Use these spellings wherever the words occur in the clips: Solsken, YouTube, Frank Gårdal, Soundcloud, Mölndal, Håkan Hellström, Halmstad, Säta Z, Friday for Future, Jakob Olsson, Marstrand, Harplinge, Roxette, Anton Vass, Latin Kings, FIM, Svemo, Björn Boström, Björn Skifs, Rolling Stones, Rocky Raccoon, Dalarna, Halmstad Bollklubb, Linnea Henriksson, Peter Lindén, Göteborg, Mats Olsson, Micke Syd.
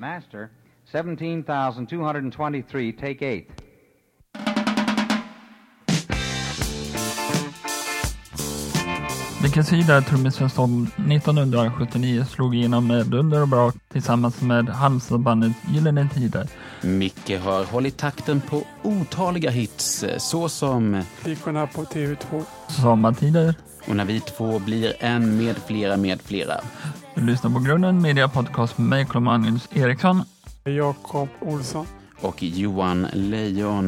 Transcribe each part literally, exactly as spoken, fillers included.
Master, seventeen thousand two hundred twenty-three, take eight. Micke Syd är trummisen som nittonhundrasjuttionio slog igenom med dunder och brak tillsammans med Halmstadbandet Gyllene Tider. Micke har hållit takten på otaliga hits såsom Flickorna på T V två, Sommartider och När vi två blir en med flera med flera. Du lyssnar på Grunden Media Podcast med mig, Carl Magnus Eriksson, Jakob Olsson och Johan Lejon.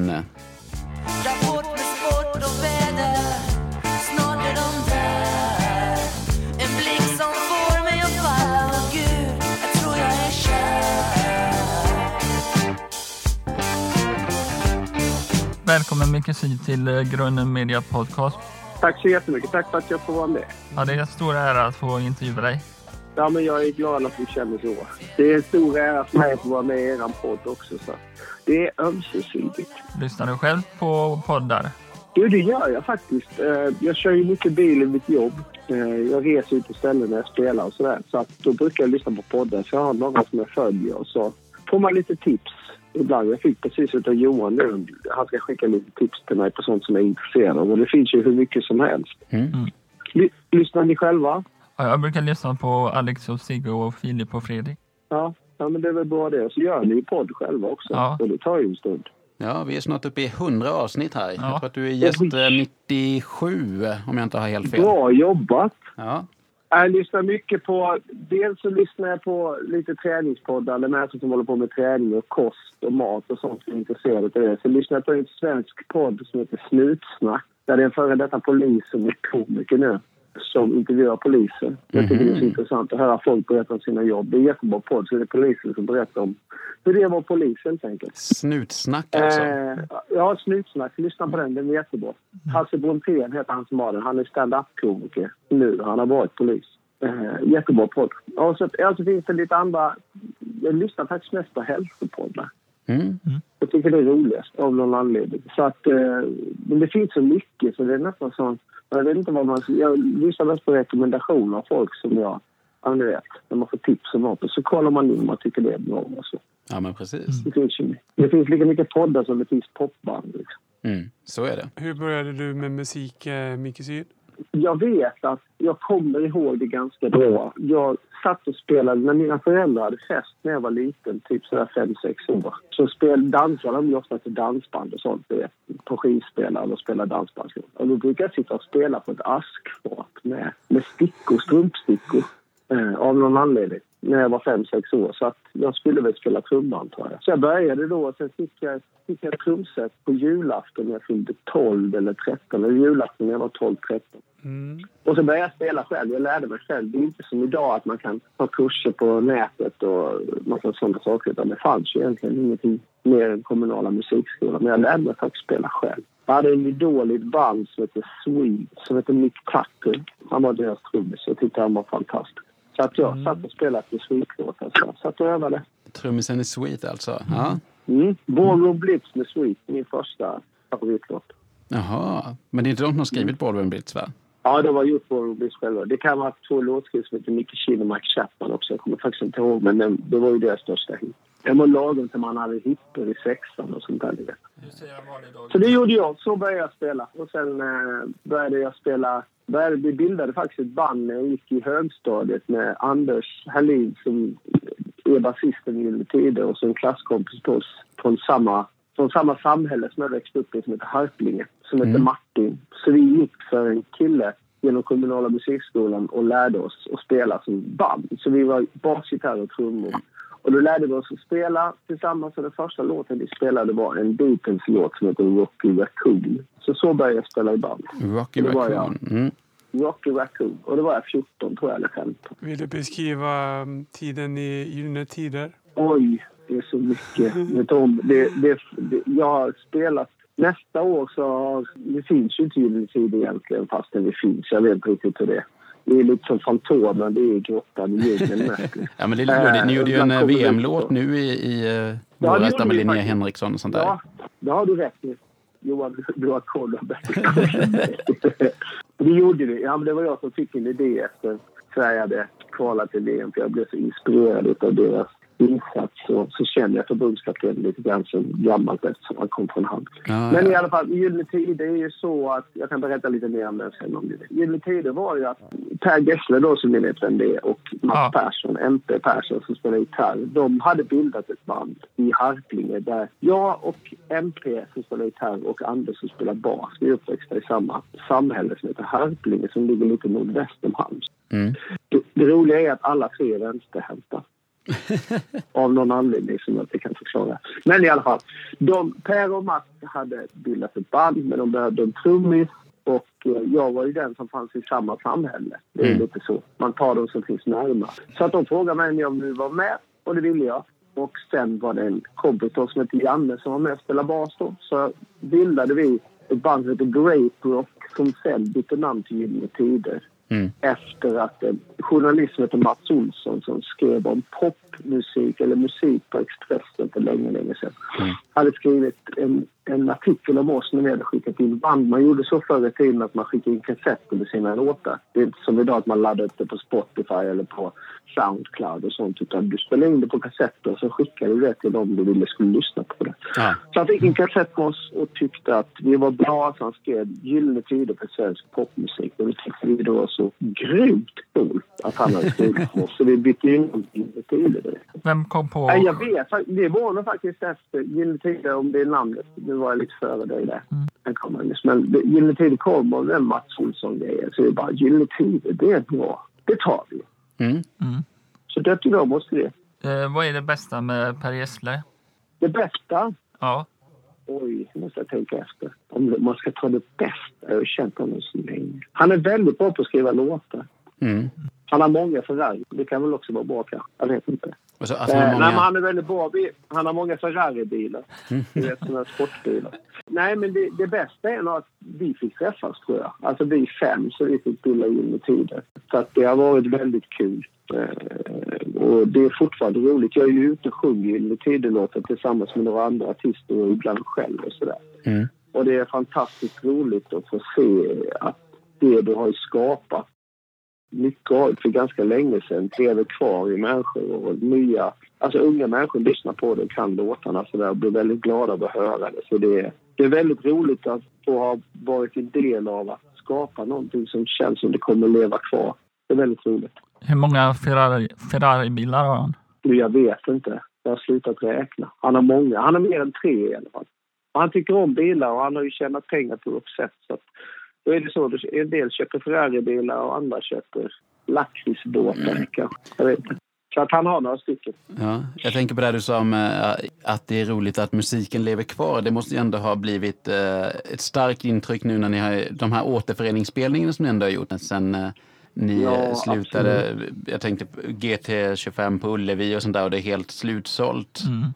Välkommen Micke Syd till Grunden Media Podcast. Tack så jättemycket, tack för att jag får vara med. Ja, det är en stor ära att få intervjua dig. Ja, men jag är glad att du känner så. Det är en stor ära för mig att få vara med i er podd också, så det är ömsesidigt. Lyssnar du själv på poddar? Jo, det gör jag faktiskt. Jag kör ju mycket bil i mitt jobb. Jag reser ut på ställen när jag spelar och sådär. Så att då brukar jag lyssna på poddar, så jag har några som jag följer och så får man lite tips. Ibland. Jag fick precis utav Johan nu. Han ska skicka lite tips till mig på sånt som jag är intresserad av. Och det finns ju hur mycket som helst. Mm. L- lyssnar ni själva? Ja, jag brukar lyssna på Alex och Sigge och Filip och Fredrik. Ja, ja, men det är väl bra det. Så gör ni podd själva också. Ja. Så det tar ju en stund. Ja, vi är snart uppe i hundra avsnitt här. Ja. Jag tror att du är gäst nittiosju, om jag inte har helt fel. Bra jobbat! Ja. Jag lyssnar mycket på, dels så lyssnar jag på lite träningspoddar, eller människor som håller på med träning och kost och mat och sånt som är intresserade av det. Så lyssnar jag på en svensk podd som heter Snutsnack, där det är en före detta polis som är komiker nu, som intervjuar poliser. Mm-hmm. Jag tycker det är så intressant att höra folk berätta om sina jobb. Det är en jättebra podd, så det är poliser som berättar om hur det var polis helt enkelt. Snutsnack alltså? Eh, ja, Snutsnack. Lyssna på den, den är jättebra. Hasse Brontén heter han som har den. Han är stand-up-komiker nu. Han har varit polis. Eh, jättebra podd. Och så alltså, finns det lite andra... Jag lyssnar faktiskt mest på hälsopoddar. Mm. Jag tycker det är roligast av någon anledning. Så att, eh, men det finns så mycket, så det är nästan sånt. Jag vet inte vad man... Jag lyssnar mest på rekommendationer av folk som jag använder. När man får tips om något. Så kollar man in om man tycker det är bra. Och så. Ja, men precis. Det finns, det finns lika mycket poddar som det finns popband. Liksom. Mm, så är det. Hur började du med musik, eh, Micke Syd? Jag vet att jag kommer ihåg det ganska bra. Jag satt och spelade när mina föräldrar hade fest när jag var liten, typ sådär fem sex år. Så spel, dansade de ofta till dansband och sånt, på skivspelare och spelade dansband. Och då brukade jag sitta och spela på ett askfat med, med stickor, strumpstickor, eh, av någon anledning, när jag var fem sex år. Så att jag skulle väl spela trumman, tror jag. Så jag började då, och sen fick jag, fick jag ett trumset på julafton när jag fyllde tolv eller tretton, eller julafton när jag var tolv tretton. Mm. Och så började jag spela själv, jag lärde mig själv. Det är inte som idag att man kan ha kurser på nätet och massa sådana saker, utan det fanns ju egentligen ingenting mer än kommunala musikskolan. Men jag lärde mig faktiskt spela själv. Jag hade en dåligt band som heter Sweet, som heter Nick Tucker. Han var deras trummis, jag tyckte han var fantastisk. Så att jag mm. satt och spelade till Sweet-låten, så satt och övade. Trummisen är Sweet alltså? Ja. Mm. Ballroom Blitz med Sweet, min första favoritlåt. Jaha, men det är inte de som har skrivit Ballroom Blitz, va? Ja, de har gjort Ballroom Blitz själva. Det kan vara två låtskrivare som heter Micke Syd och Mike Chapman också. Jag kommer faktiskt inte ihåg, men den, det var ju deras största hit. Det var lagen som man hade hippor i sexan och sånt där. Det. Så det gjorde jag, så började jag spela. Och sen eh, började jag spela... Vi bildade faktiskt ett band när jag gick i högstadiet med Anders Hallin som är basisten i Gyllene Tider och som klasskompis på oss från samma, från samma samhälle som jag växte upp i som heter Harplinge, som heter mm. Martin. Så vi gick för en kille genom kommunala musikskolan och lärde oss att spela som band. Så vi var basgitarr och trummor. Och då lärde vi oss att spela tillsammans. Och den första låten vi spelade var en Beatles-låt som heter Rocky Raccoon. Så så började jag spela i band. Rocky Raccoon. Mm. Rocky Raccoon. Och då var jag fjorton, tror jag, eller femton. Vill du beskriva tiden i Gyllene Tider? Oj, det är så mycket. det, det, det, jag har spelat... Nästa år så... Det finns ju inte Gyllene Tider egentligen, fastän det finns. Jag vet inte riktigt hur det är. Det är lite som Fantomen, det är grottan i djungeln. Ja, men det är roligt. Ni gjorde ju en V M-låt nu i, i våras där med Linnea Henriksson och sånt där. Ja, det har du rätt i. Johan, du har koll. Det gjorde vi. Ja, men det var jag som fick en idé efter att jag hade kvalat till V M, för jag blev så inspirerad av deras insats så, så känner jag förbundskapten lite grann så gammalt eftersom han kom från hand. Ah, Men ja. I alla fall, Gyllene Tider är ju så att, jag kan berätta lite mer om det sen om det. Gyllene Tider var ju att Per Gessle då, som ni vet vem det är, och Mats ah. Persson, M P Persson som spelade gitarr, de hade bildat ett band i Harplinge där jag och M P som spelade gitarr och Anders som spelade bas, vi är uppväxta i samma samhälle som heter Harplinge som ligger lite nordväst om Halmstad. Mm. Det, det roliga är att alla tre är vänsterhänta. Av någon anledning som jag inte kan förklara. Men i alla fall, de, Per och Mats hade bildat ett band, men de behövde en trummis. Och jag var ju den som fanns i samma samhälle. Det är mm. lite så. Man tar dem som finns närmare. Så att de frågade mig om jag nu var med, och det ville jag. Och sen var det en kompis som hette Janne som var med och spelade bas då. Så bildade vi ett band som hette Grape Rock som sen bytte namn till Gyllene Tider. Mm. Efter att en journalist som heter Mats Olsson som skrev om popmusik eller musik på Expressen för länge, länge sedan mm. hade skrivit en, en artikel om oss när vi hade skickat in band. Man gjorde så förr i tiden att man skickade in kassetter med sina låtar. Det är inte som idag att man laddade upp det på Spotify eller på Soundcloud och sånt, utan du spelade in det på kassetter och så skickade du det till dem du ville skulle lyssna på det. Mm. Så han fick en kassett på oss och tyckte att vi var bra, så han skrev Gyllene Tider för svensk popmusik, och det tyckte vi då så grymt coolt att han hade skrivit på oss, så vi bytte in om Gyllene Tider. Vem kom på? Nej, jag vet, det var nog faktiskt efter Gyllene Tider, om det är namnet. Nu var jag lite före dig där. Mm. Den kom, men Gyllene Tider kom och den Mats Olsson-grejen, så det är bara Gyllene Tider, det är bra. Det tar vi. Mm. Mm. Så det tycker jag måste det. Eh, vad är det bästa med Per Gessle? Det bästa? Ja. Oj, måste jag tänka efter. Om man ska ta det bästa, jag har känt honom så länge. Han är väldigt bra på att skriva låtar. Mm. Han har många Ferrari. Det kan väl också vara bra, kanske. Jag vet inte. Alltså, alltså, eh, många... Nej, men han är väldigt bra. Han har många Ferrari-bilar. Du vet, sådana sportbilar. Nej, men det, det bästa är nog att vi fick träffas, tror jag. Alltså, vi fem, så vi fick billa in i tiden. Så att det har varit väldigt kul. Eh, och det är fortfarande roligt. Jag är ju ute och sjunger in i tidelåtar tillsammans med några andra artister och ibland själv och sådär. Mm. Och det är fantastiskt roligt att få se att det du har skapat mycket av för ganska länge sedan lever kvar i människor, och nya, alltså unga människor lyssnar på det och kan låtarna så där och blir väldigt glada att höra det. Så det är, det är väldigt roligt att få ha varit en del av att skapa någonting som känns som det kommer leva kvar. Det är väldigt roligt. Hur många Ferrari, Ferrari-bilar har han? Jag vet inte. Jag har slutat räkna. Han har många. Han har mer än tre i alla fall. Han tycker om bilar och han har ju tjänat pengar på ett sätt, så att då är det så att en del köper Ferrari-bilar och andra köper laxisbåtar. Jag vet inte. Så att han har några stycken. Ja, jag tänker på det du sa om att det är roligt att musiken lever kvar. Det måste ju ändå ha blivit ett starkt intryck nu när ni har de här återföreningsspelningarna som ni ändå har gjort sen ni ja, slutade. Absolut. Jag tänkte på G T tjugofem på Ullevi och sånt där, och det är helt slutsålt. Mm.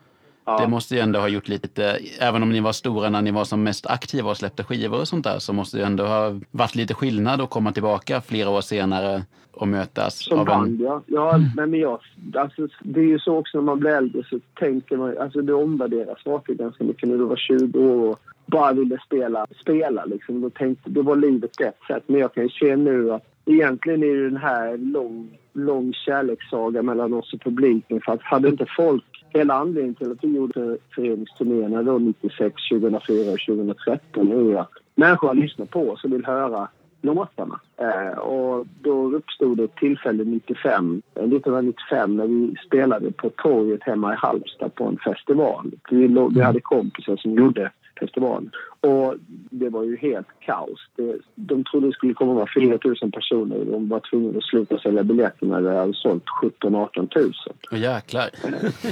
Ja. Det måste ju ändå ha gjort lite, även om ni var stora när ni var som mest aktiva och släppte skivor och sånt där, så måste det ändå ha varit lite skillnad att komma tillbaka flera år senare och mötas. Som av band, en... ja. Ja, mm. men jag, alltså, det är ju så också när man blir äldre så tänker man, alltså det omvärderas saker ganska mycket. När du var tjugo år och bara ville spela, spela liksom, då tänkte, det var livet det sätt. Men jag kan ju se nu att egentligen är ju den här lång, lång kärlekssaga mellan oss och publiken, för att hade inte folk hela anledningen till att vi gjorde föreningsturnéerna då nittiosex, tjugohundrafyra och tjugotretton är att människor har lyssnat på oss och vill höra låtarna. Eh, och då uppstod det ett tillfälle nittiofem, nittonhundranittiofem när vi spelade på torget hemma i Halmstad på en festival. Vi, låg, vi hade kompisar som gjorde festivalen. Och det var ju helt kaos. Det, de trodde det skulle komma vara fyra tusen personer. De var tvungna att sluta sälja biljetterna. Det hade sålt sjutton arton tusen. Åh jäklar.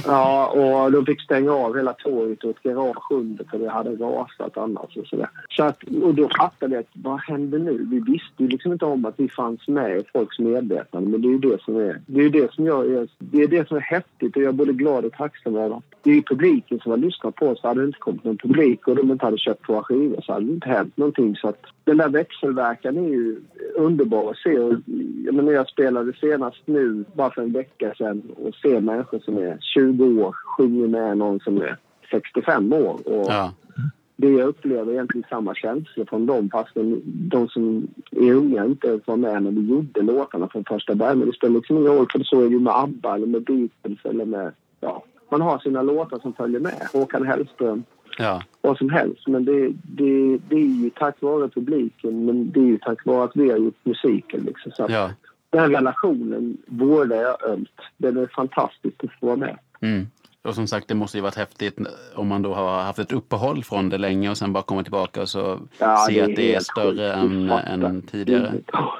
Ja, och de fick stänga av hela torget och ett garage under, för det hade rasat annars och sådär. Så att, och då fattade jag att vad hände nu? Vi visste ju liksom inte om att vi fanns med i folks medvetande. Men det är ju det som är, det är det som jag är, det är det som är häftigt, och jag är både glad och tacksam över. Det är ju publiken som har lyssnat på oss. Det hade inte kommit någon publik och de inte hade köpt våra skivor, så hade det inte hänt någonting. Så att den där växelverkan är ju underbar att se. Och jag menar, jag spelade senast nu bara för en vecka sedan och ser människor som är tjugo år sjunger med någon som är sextiofem år, och ja. Det jag upplever egentligen samma känslor från dem, fast de som är unga inte var med när vi gjorde låtarna från första början. Men det spelar liksom ingen roll, för det så är det ju med ABBA eller med Beatles eller med, ja, man har sina låtar som följer med. Håkan Hellström. Ja. Vad som helst. Men det, det, det är ju tack vare publiken. Men det är ju tack vare att vi har gjort musiken. Liksom. Så ja. Den här relationen vårdar jag ömt. Det är fantastiskt att få vara med. Mm. Och som sagt, det måste ju varit häftigt om man då har haft ett uppehåll från det länge och sen bara kommer tillbaka och så ja, ser att det är större än, än tidigare.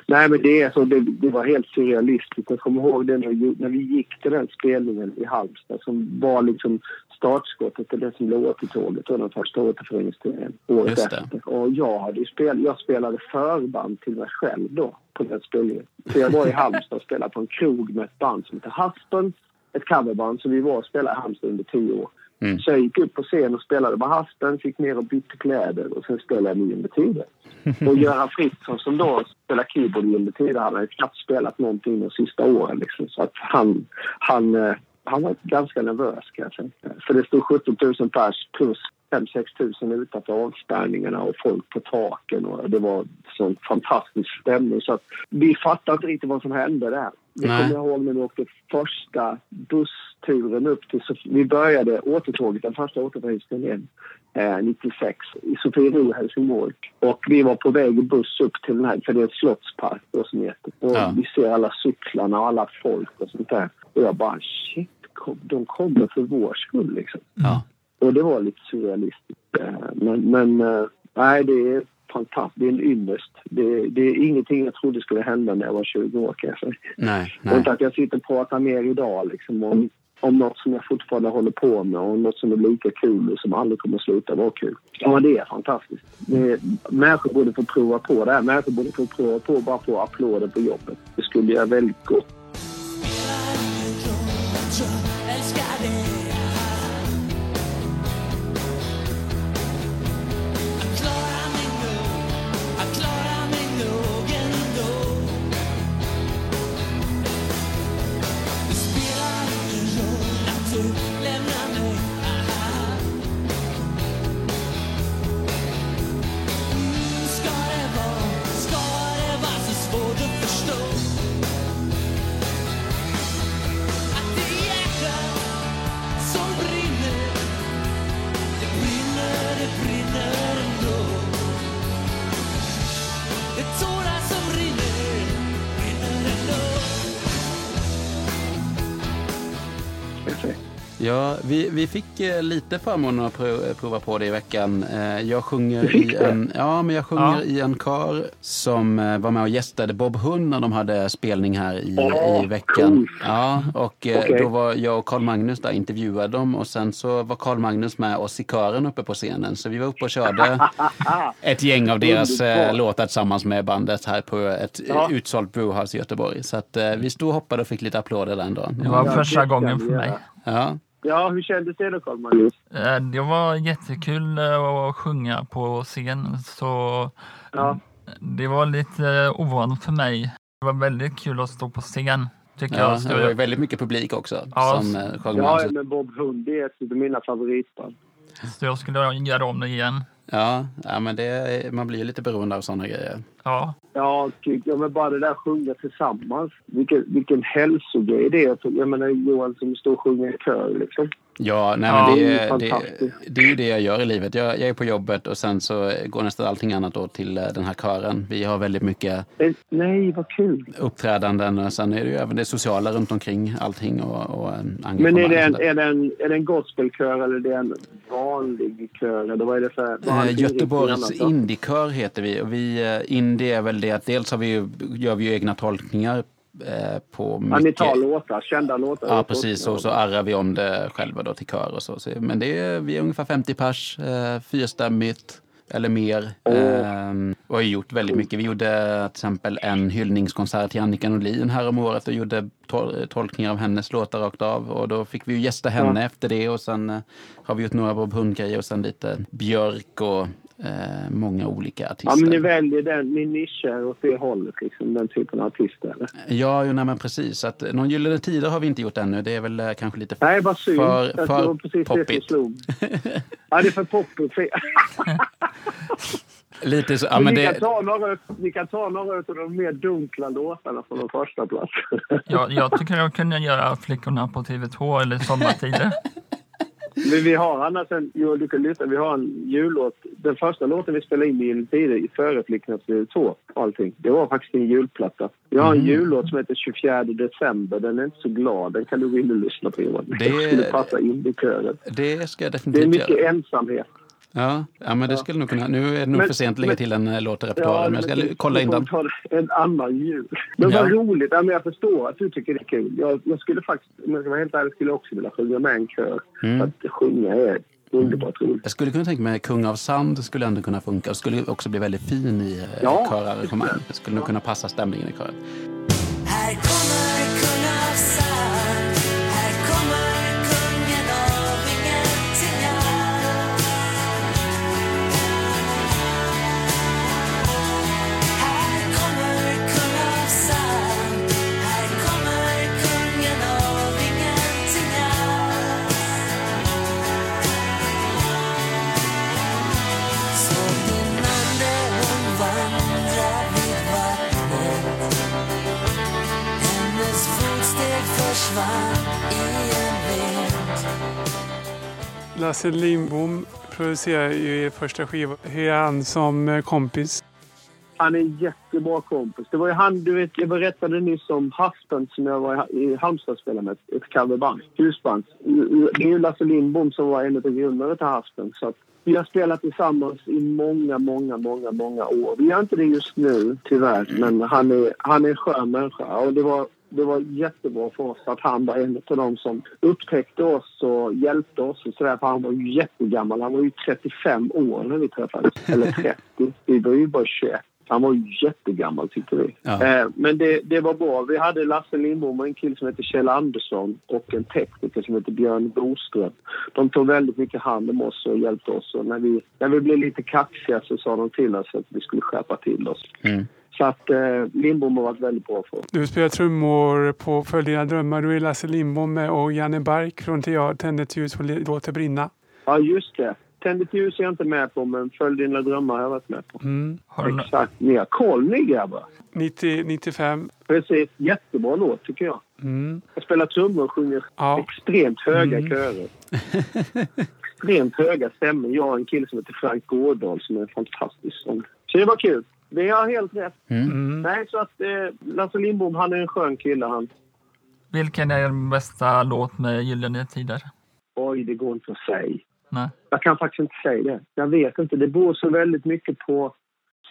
Nej, men det är så, det, det var helt surrealistiskt. Jag kommer ihåg det när, när vi gick till den spelningen i Halmstad som var liksom startskottet till det som låg upp i tåget och den första återföreningstiden året efter. Och jag hade spel, jag spelade förband till mig själv då på den spelningen. Så jag var i Halmstad och spelade på en krog med ett band som heter Hasten. Ett coverband, så vi var och spelade i Halmstad under tio år. Mm. Så jag gick upp på scen och spelade med Hasten, fick ner och bytte kläder och sen spelade jag Gyllene Tider. Och Göran Fritzson som då spelade keyboard i Gyllene Tider, han hade knappt spelat någonting de sista åren liksom, så att han, han, han var ganska nervös kanske. För det stod sjutton tusen pers plus fem sex tusen utanför avspärrningarna och folk på taken och det var sån fantastisk stämning så att vi fattade inte riktigt vad som hände där. Vi kommer ihåg när vi åkte första bussturen upp till Sof- vi började återtåget, den första återtåget eh, nittiosex i Sofiero, Helsingborg. Och vi var på väg i buss upp till den här, för det är ett slottspark då som heter. Och ja. Vi ser alla cyklarna och alla folk och sånt där. Och jag bara, shit, kom, de kommer för vår skull liksom. Ja. Och det var lite surrealistiskt. Men, men nej, det är fantastiskt. Det är en ynnest. Det, det är ingenting jag trodde skulle hända när jag var tjugo år kanske. Nej, nej. Och inte att jag sitter och pratar mer idag liksom, om, om något som jag fortfarande håller på med och något som är lika kul och som aldrig kommer att sluta vara kul. Ja, det är fantastiskt. Det är, människor borde få prova på det här. Människor borde få prova på bara få applåder på jobbet. Det skulle göra väldigt gott. Ja, vi, vi fick eh, lite förmånen att prov, prova på det i veckan. Eh, jag sjunger i en ja, men jag sjunger ja. i en kör som eh, var med och gästade Bob Hund när de hade spelning här i, oh, i veckan. Cool. Ja, och eh, okay. Då var jag och Carl Magnus där, intervjuade dem och sen så var Carl Magnus med oss i kören uppe på scenen. Så vi var uppe och körde ett gäng av deras eh, låtar tillsammans med bandet här på ett ja. utsålt brewhouse i Göteborg. Så att eh, vi stod och hoppade och fick lite applåder den dagen. Det var ja, första det gången för mig. Ja. Ja, hur kändes det då, Carl Magnus? Det var jättekul att sjunga på scen, så ja. det var lite ovanligt för mig. Det var väldigt kul att stå på scen, tycker ja, jag. Det var väldigt mycket publik också. Ja, som sjöng ja men Bob Hund, det är ett av mina favoriter. Så jag skulle göra om det igen. Ja, ja men det, man blir ju lite beroende av sådana grejer. Ja, ja, ja men bara det där sjunga tillsammans. Vilken, vilken hälsogrej det är. Jag menar, Johan som står och sjunger i kör liksom. Ja, nej, men det, ja, det, det, det är ju det jag gör i livet. Jag, jag är på jobbet och sen så går nästan allting annat då till den här kören. Vi har väldigt mycket nej, vad kul. uppträdanden och sen är det ju även det sociala runt omkring allting och, och engagemang. Men är det en, är det en, är det en gospelkör eller är det en vanlig kör? Eller vad är det för, vad eh, Göteborgs indiekör heter vi. Och vi indie är väl det att dels har vi ju, gör vi ju egna tolkningar på mycket... Ja, ni tar låtar, kända låtar. Ja, precis. Och så arrar vi om det själva då till kör och så. Men det är, vi är ungefär femtio pers, fyrstämmigt eller mer. Oh. Och har gjort väldigt mycket. Vi gjorde till exempel en hyllningskonsert till Annika Norlin här om året och gjorde tol- tolkningar av hennes låtar rakt av. Och då fick vi ju gästa henne ja. efter det och sen har vi gjort några Bob Hund-grejer och sen lite Björk och... Eh, många olika artister. Ja, men ni väljer den, ni nischar åt det hållet liksom, den typen av artister, eller? Ja, jo, nej, men precis. Att, någon Gyllene Tider har vi inte gjort ännu. Det är väl eh, kanske lite nej, bara syn, för, för poppigt. Det ja, det är för poppigt. Lite så, ja, men ni, det... kan ta några, ni kan ta några av de mer dunkla låtarna från de första platsen. Ja, jag tycker jag kunde göra Flickorna på T V två eller Sommartider. Men vi har annars en, jo, du kan lyssna, vi har en jullåt. Den första låten vi spelade in i Gyllene Tider i förutliknande så, allting. Det var faktiskt en julplatta. Vi har en mm. jullåt som heter tjugofjärde december. Den är inte så glad. Den kan du gå in och lyssna på, Johan. Det skulle passa in i köret. Det ska jag definitivt. Det är mycket göra. Ensamhet. Ja, ja, men det skulle nog kunna... Nu är det nog men, för sent att lägga men, till en låt i repertoaren, ja, men jag ska men, kolla in den. En annan jul. Men ja. Vad roligt. Ja, men jag förstår att du tycker det är kul. Jag, jag skulle faktiskt, om jag ska vara helt ärlig, skulle jag också vilja sjunga med en kör. Mm. Att sjunga är underbart roligt. Jag skulle kunna tänka mig Kung av Sand skulle ändå kunna funka. Det skulle också bli väldigt fin i ja, körar. Det, det skulle nog ja. kunna passa stämningen i köret. Här kommer Kung av Sand. Lasse Lindbom producerar ju er första skiva. Hur är han som kompis? Han är en jättebra kompis. Det var ju han, du vet, jag berättade nyss om Hasten som jag var i Halmstad spelade med. Ett coverband, husband. Det är ju Lasse Lindbom som var en av grundarna till Hasten. Så att vi har spelat tillsammans i många, många, många, många år. Vi gör inte det just nu, tyvärr. Men han är, han är en skön människa. Och det var... Det var jättebra för oss att han var en av dem som upptäckte oss och hjälpte oss. Och sådär, för han var ju jättegammal. Han var ju trettiofem år när vi träffades. Eller trettio. Vi var ju bara tjugoett. Han var ju jättegammal tyckte vi. Ja. Eh, men det, det var bra. Vi hade Lasse Lindbom och en kille som heter Kjell Andersson. Och en tekniker som heter Björn Boström. De tog väldigt mycket hand om oss och hjälpte oss. Och när vi, när vi blev lite kaxiga så sa de till oss att vi skulle skärpa till oss. Mm. Så att eh, Lindbom har varit väldigt bra för. Du spelar trummor på Följ dina drömmar. Du är Lasse Lindbom och Janne Bark från Tändigt ljus och låter brinna. Ja, just det. Tändigt ljus är jag inte med på, men Följ dina drömmar har jag varit med på. Mm. Har exakt. Ni har koll, ni grabbar. nittiofem. Precis. Jättebra låt, tycker jag. Mm. Jag spelar trummor och sjunger ja. extremt höga mm. körer. Extremt höga stämmer. Jag har en kille som heter Frank Gårdal som är en fantastisk sång. Så det var kul. Det är helt rätt. Mm. Nej, så att eh, Lasse Lindbom, han är en skön kille han. Vilken är den bästa låt med Gyllene Tider? Oj, det går inte att säga. Nej. Jag kan faktiskt inte säga det. Jag vet inte. Det beror så väldigt mycket på...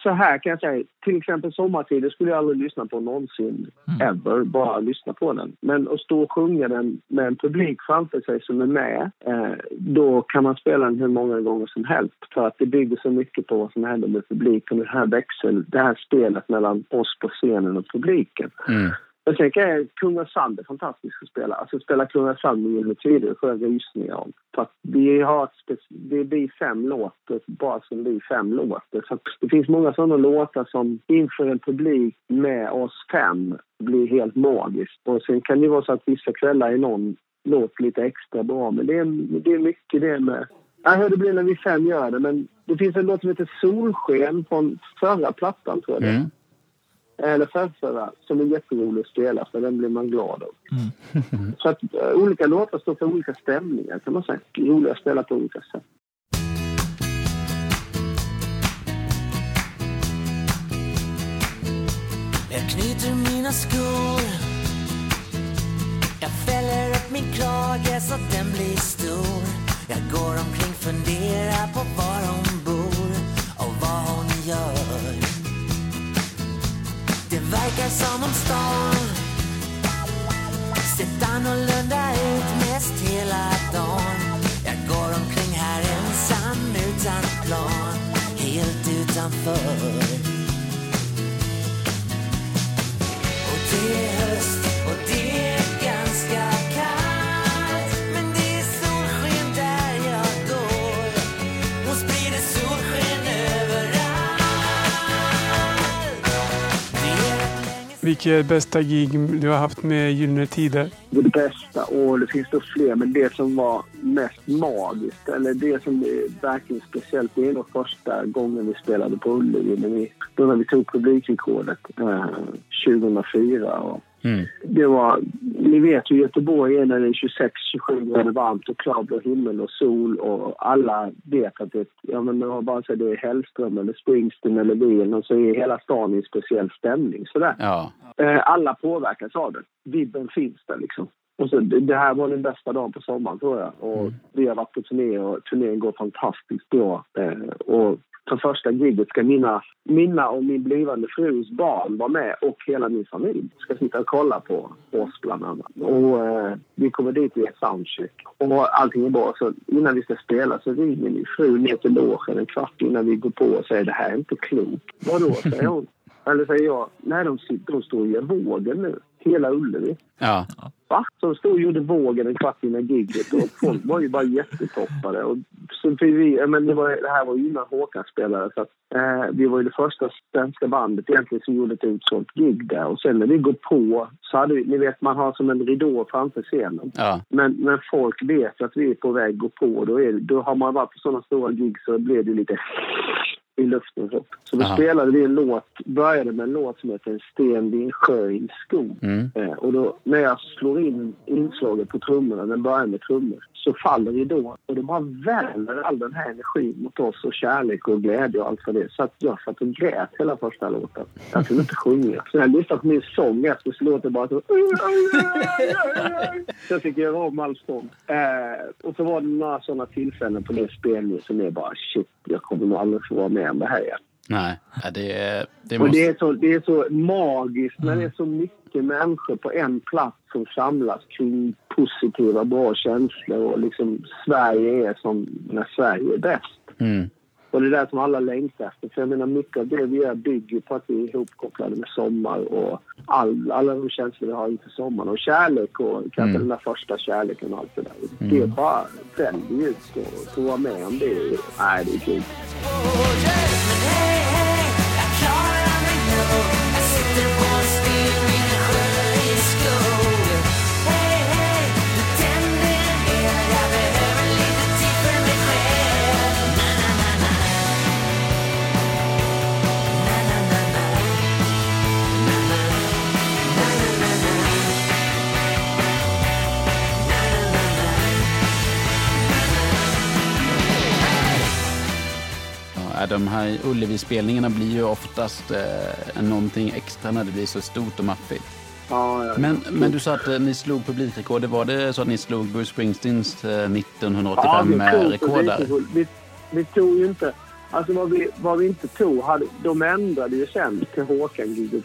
Så här kan jag säga. Till exempel Sommartider skulle jag aldrig lyssna på någonsin. Mm. Ever. Bara lyssna på den. Men att stå och sjunga den med en publik framför sig som är med. Eh, då kan man spela den hur många gånger som helst. För att det bygger så mycket på vad som händer med publiken. Och det här växeln. Det här spelet mellan oss på scenen och publiken. Mm. Jag tänker att Kung av Sand är fantastiskt att spela. Alltså spela Kung av Sand i Gyllene Tider får jag rysningar om. För att vi har speci- det blir fem låtar, bara som blir fem låtar. Så det finns många sådana låtar som inför en publik med oss fem blir helt magiskt. Och sen kan det vara så att vissa kvällar är någon låt lite extra bra. Men det är, det är mycket det med... Jag hörde det blir när vi fem gör det, men det finns en låt som heter Solsken från förra plattan tror jag mm. Eller förra, som är jätterolig att spela för den blir man glad av. Mm. Så att uh, olika låtar står för olika stämningar kan man säga. Roliga att spela på olika sätt. Jag knyter mina skor. Jag fäller upp min krage så att den blir stor. Jag går omkring funderar på var hon bor och vad hon gör. Det verkar som om stan sett annorlunda ut mest hela dagen. Jag går omkring här ensam utan plan, helt utanför. Och det är höst och det är ganska kallt, men det är solsken där jag går. Hon sprider solsken över. Vilket är det bästa gig du har haft med Gyllene Tider? Det bästa, och det finns då fler, men det som var mest magiskt, eller det som är verkligen speciellt, det är då första gången vi spelade på Ullevi, då när vi tog publikrekordet eh, tjugohundrafyra. Och Mm. Det var, ni vet ju, Göteborg är när det är tjugosex tjugosju grader varmt och klarblå himmel och sol, och alla vet att det, ja, men man har bara sagt det är Hellström eller Springsteen eller Wien, och så är hela stan i en speciell stämning sådär. Ja. Alla påverkas av det. Vibben finns där liksom. Och så, det här var den bästa dagen på sommaren tror jag. Och mm. vi har varit på turné och turnén går fantastiskt bra. Och för första giget ska mina, mina och min blivande frus barn vara med, och hela min familj ska sitta och kolla på oss bland annat. Och eh, vi kommer dit i ett soundcheck och allting är bra. Så innan vi ska spela så ringer min fru ner till logen en kvart innan vi går på och säger det här är inte klokt. Vadå, säger hon. Eller säger jag, nej de sitter, de står och gör vågen nu. Hela Ullevi. Ja. Va? Så stod och gjorde vågen en kvart innan gigget och folk var ju bara jättetoppade. Och så vi, men det, var, det här var ju innan Håkan spelade, så att, eh, vi var ju det första svenska bandet egentligen som gjorde ett utsålt gig där. Och sen när vi går på så hade vi, ni vet man har som en ridå framför scenen. Ja. Men, men folk vet att vi är på väg att gå på, då, är, då har man varit på sådana stora gig så blev det lite i luften. Så då spelade vi en låt, började med en låt som heter En sten vid en sjö i en skog. Mm. Eh, och då när jag slår in inslaget på trummorna, den börjar med trummor, så faller vi då. Och de har vänder all den här energin mot oss och kärlek och glädje och allt för det. Så att jag satt och grät hela första låten. Jag kunde inte sjunga. Så när jag lyssnade på min sång efter så låter bara så. Så jag tycker jag var om all sång. Eh, och så var det några sådana tillfällen på det spelningen som är bara shit, jag kommer nog aldrig få vara med om det här igen. Nej, det, det, måste... och det, är så, det är så magiskt när det är så mycket människor på en plats som samlas kring positiva, bra känslor, och liksom Sverige är som när Sverige är bäst. Mm. Och det är där som alla längtar efter. För jag menar, mycket av det vi gör bygger på att vi är ihopkopplade med sommar och all, alla de känslor vi har inför sommaren. Och kärlek och kanske mm. den där första kärleken och allt det där. Mm. Det är bara väldigt ljust och att vara med om det. Nej, det är kul. De här Ullevi-spelningarna blir ju oftast eh, någonting extra när det blir så stort och maffigt. Ja, ja. Men, men du sa att eh, ni slog publikrekordet. Var det så att ni slog Bruce Springsteens eh, nittonhundraåttiofem-rekord? Ja, vi, vi, vi, vi tog ju inte... Alltså vad vi, vad vi inte tog... Hade, de ändrade ju sen till Håkan-giget.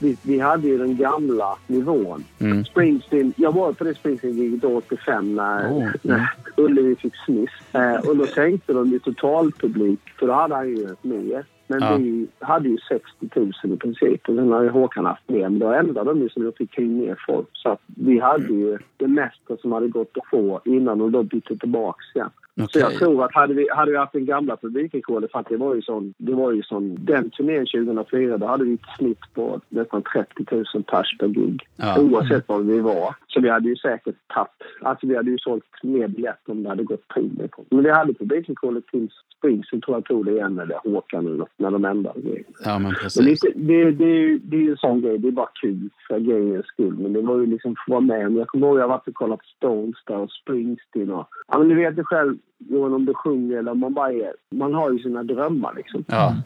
Vi, vi hade ju den gamla nivån. Mm. Springsteen, jag var på det Springsteen-giget åttiofem när, oh, när Ullevi fick smiss. Eh, och då tänkte de ju totalpublik, för då hade han ju mer. Men ja. Vi hade ju sextio tusen i princip. Och sen har ju Håkan haft mer. Men då ändrade de ju som jag fick kring mer folk. Så att vi hade mm. ju det mesta som hade gått att få innan, och då bytte tillbaka igen. Okay. Så jag tror att hade vi, hade vi haft en gamla publikrekord, för att det var ju sån, det var ju sån, den turnén tjugohundrafyra, då hade vi ett snitt på nästan trettio tusen pers per gig. Ja. Oavsett var vi var. Så vi hade ju säkert tappat, alltså vi hade ju sålt mer biljetter om det hade gått till. Men vi hade publikrekordet till Springsteen, tror jag tog det igen, eller Håkan eller något, när de ändrade det. Ja, men precis. Men det, det, det, det är ju en sån grej, det är bara kul för grejernas skull, men det var ju liksom för att vara med. Jag kommer ihåg att jag varit och kollat på Stones där och Springsteen och, ja men du vet ju själv, om du sjunger eller man bara är, man har ju sina drömmar liksom. Ja.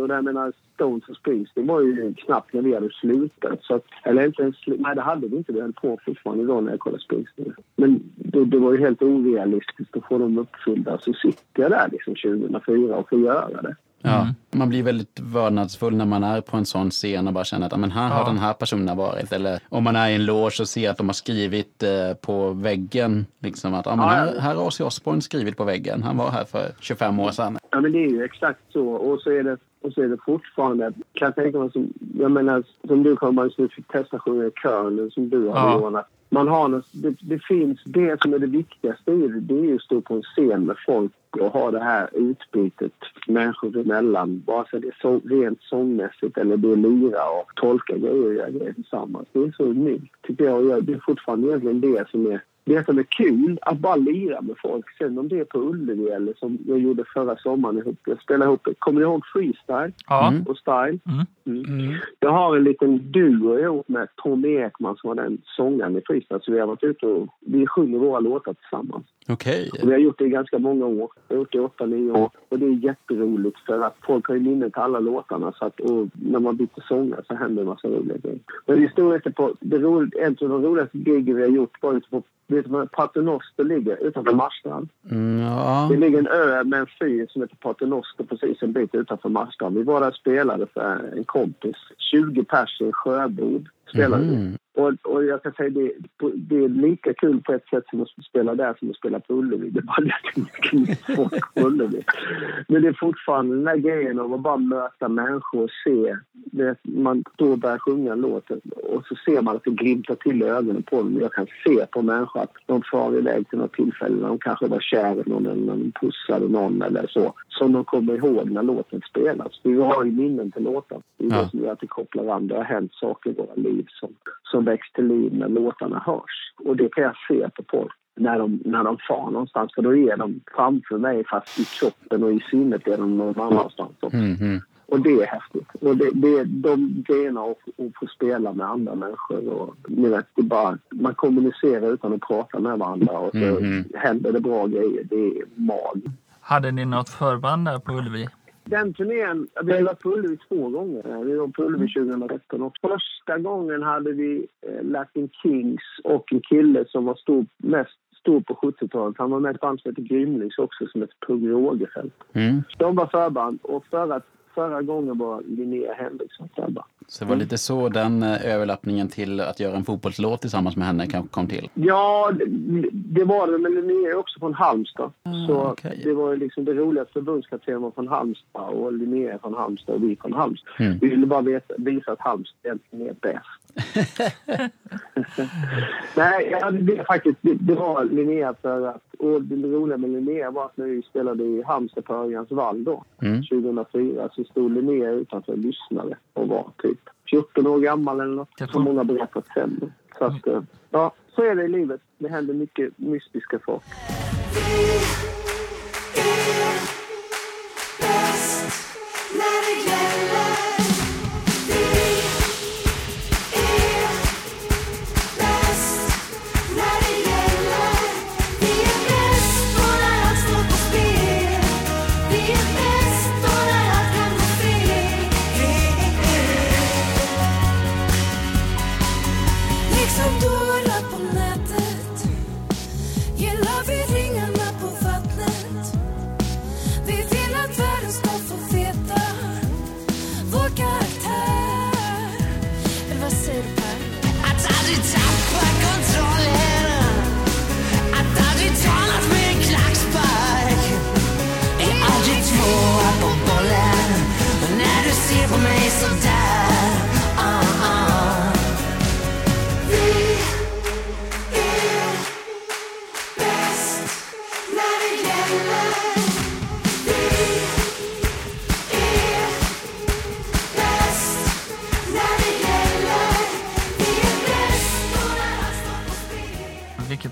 Och där jag menar Stones och Springsteen var ju knappt när vi hade slutat. Så att, eller inte ens, nej det hade vi inte, vi höll på fortfarande då när jag kollade Springsteen. Men det, det var ju helt orealistiskt att få dem uppfyllda. Så sitter jag där liksom tjugohundrafyra och får göra det. Ja, man blir väldigt vördnadsfull när man är på en sån scen och bara känner att men här har ja. den här personen varit. Eller om man är i en loge och ser att de har skrivit eh, på väggen. Liksom att, ah, men här, här har Ozzy Osbourne skrivit på väggen. Han var här för tjugofem år sedan. Ja, men det är ju exakt så. Och så är det, och så är det fortfarande. Kan jag tänka mig som, jag menar, som du kommer att fick testa sjunga i kören som du har ja. Jonas. Man har något, det, det finns det som är det viktigaste, det är ju att stå på en scen med folk och ha det här utbytet människor emellan, bara så det är så, rent sångmässigt eller det är lira och tolka grejer och grejer tillsammans. Det är så unikt tycker jag, och det är fortfarande egentligen det som är det som är kul, att bara lira med folk. Sen om det är på Ullevi eller som jag gjorde förra sommaren ihop. Jag spelade ihop, kommer ni ihåg Freestyle mm. och Style? Mm. Mm. Mm. Jag har en liten duo ihop med Tom Ekman som var den sångaren i Freestyle. Så vi har varit ute och vi sjunger våra låtar tillsammans. Okej. Okay. Vi har gjort det i ganska många år. Jag har gjort det i åtta, nio år. Och det är jätteroligt för att folk har ju minnet alla låtarna. Så att, och när man byter sångare så händer en massa roliga grejer. Men vi stod inte på, det ro, en av de roligaste giggen vi har gjort var inte på, vet du, Paternoster ligger utanför Marstrand. Mm, ja. Det ligger en ö med en fyr som heter Paternoster precis en bit utanför Marstrand. Vi var där och spelade för en kompis. tjugo personer i sjöbord spelade vi. Mm. Och, och jag kan säga det, det är lika kul på ett sätt som att spela där som att spela på Ullevi. Det är bara det mycket nytt folk på Ullevi. Men det är fortfarande den där grejen om att bara möta människor och se. Det, man då börjar sjunga låten och så ser man att det glimtar till ögonen på dem. Jag kan se på människor att de far iväg till något tillfälle när de kanske var kär i någon eller när de pussade någon eller så. Som de kommer ihåg när låten spelas. Vi har ju minnen till låten. Det är det som gör att det kopplar an. Det har hänt saker i våra liv som, som växt till liv när låtarna hörs. Och det kan jag se på folk när de, när de far någonstans. För då är de framför mig fast i kroppen och i sinnet är de någon annanstans också. Mm-hmm. Och det är häftigt. Och det, det, de grejerna att, att få spela med andra människor. Och, ni vet, det bara, man kommunicerar utan att prata med varandra och mm-hmm. så händer det bra grejer. Det är magiskt. Hade ni något förband där på Ullevi? Den turnén, vi har varit på Ullevi två gånger. Vi var på Ullevi tjugohundratretton och första gången hade vi eh, Latin Kings och en kille som var stor, mest stor på sjuttiotalet. Han var med ett band som heter Grymlings också som heter Pugge Ågerfält. Mm. De var förband och förra, förra gången var Linnea Henriksson förband. Så det var lite så den överlappningen till att göra en fotbollslåt tillsammans med henne kom till? Ja, det, det var det. Men Linnea är också från Halmstad. Ah, så okay. Det var ju liksom det roliga att förbundskapten var från Halmstad och Linnea från Halmstad och vi från Halmstad. Mm. Vi ville bara veta, visa att Halmstad egentligen är bäst. Nej, ja, det, faktiskt, det, det var Linnea för att... Och det roliga med Linnea var att när vi spelade i Halmstad på Örjans vall då, mm. tjugohundrafyra, så stod Linnea utanför och lyssnade och var typ fjorton år gammal eller något, tror... som hon har berättat sen. Så att, ja, så är det i livet. Det händer mycket mystiska folk.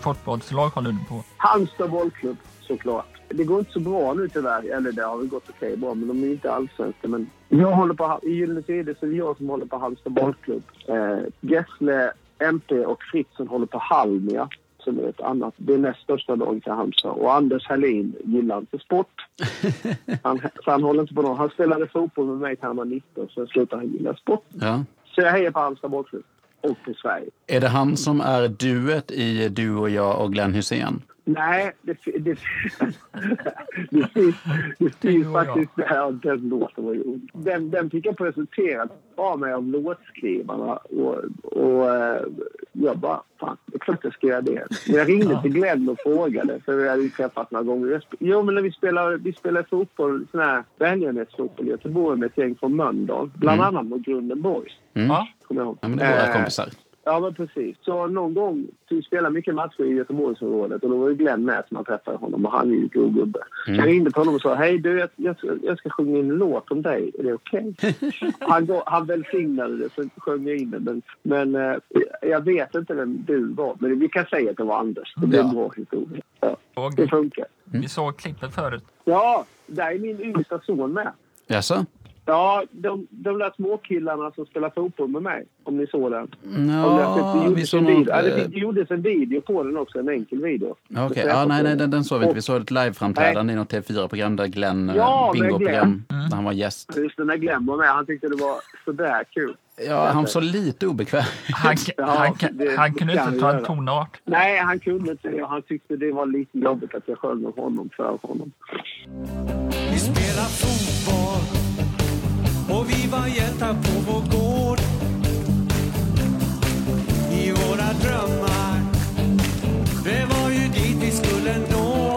Fotbollslag håller du på? Halmstad Bollklubb, såklart. Det går inte så bra nu tyvärr. Eller det har väl gått okej bra, men de är inte alls svenska. Men jag håller på, i Gyllene Tider så är det jag som håller på Halmstad Bollklubb. Eh, Gessle, M P och Fritzson håller på Halmia, som är ett annat. Det är näst största laget i Halmstad. Och Anders Hallin gillar inte sport. Han, så han håller inte på någon. Han spelade fotboll med mig när han var nitton, så slutade han gilla sport. Ja. Så jag hejar på Halmstad Bollklubb. Och till Sverige. Är det han som är duet i Du och jag och Glenn Hysén? Nej, det det det finns faktiskt här den låten var ju den den fick jag presenterat av mig av låtskrivarna och och jag bara fan det klart jag ska göra det. Men jag ringde ja. till Glenn och frågade för vi hade ju träffat några gånger. Jo men när vi spelar vi spelar fotboll sån här vänlighetsfotboll i Göteborg med ett gäng från Mölndal bland mm. annat mot Grunden Boys. Mm. Ja, kommer jag ihåg. Ja, men det var våra kompisar. Ja, men precis. Så någon gång vi spelade mycket matcher i Göteborgsområdet och då var ju Glenn med som man träffade honom och han är ju god gubbe. Mm. Jag ringde på honom och sa, hej du, jag, jag, jag ska sjunga in en låt om dig, är det okej? Okay? han, han välsignade det, så sjöng jag in det. Men, men jag vet inte vem du var, men vi kan säga att det var Anders. Det blev en bra historia. Ja, det funkar. Mm. Vi såg klippet förut. Ja, där är min yngsta son med. Jaså? Ja, de, de där små killarna som spelar fotboll med mig, om ni såg den. Ja, vi såg någon... Ja, det gjordes en video på den också, en enkel video. Okej, okay. ja, nej, nej, den, den såg vi inte. Vi såg ett live-framträdande i något T V fyra-program där Glenn, ja, bingo-program, Glenn. Mm. Där han var gäst. Just den där Glenn var med, han tyckte det var sådär kul. Ja, han var så lite obekväm. Han, han, han, han kunde inte ta en tonart. Nej, han kunde inte det. Han tyckte det var lite jobbigt att jag sjöng med honom för honom. Vi spelar fotboll och vi var hjältar på vår gård. I våra drömmar, det var ju dit vi skulle nå.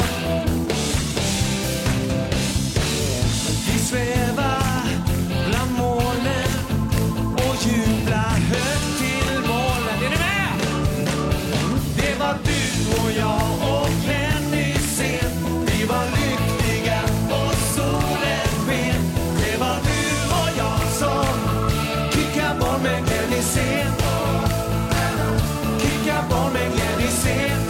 Vi svävar bland molnen och jublar högt till molnen. Är ni med? Det var du och jag och Glenn Hysén. Vi var lyckliga och solen sken. Det var du och jag som kickar boll med Glenn Hysén. Kickar boll med Glenn Hysén.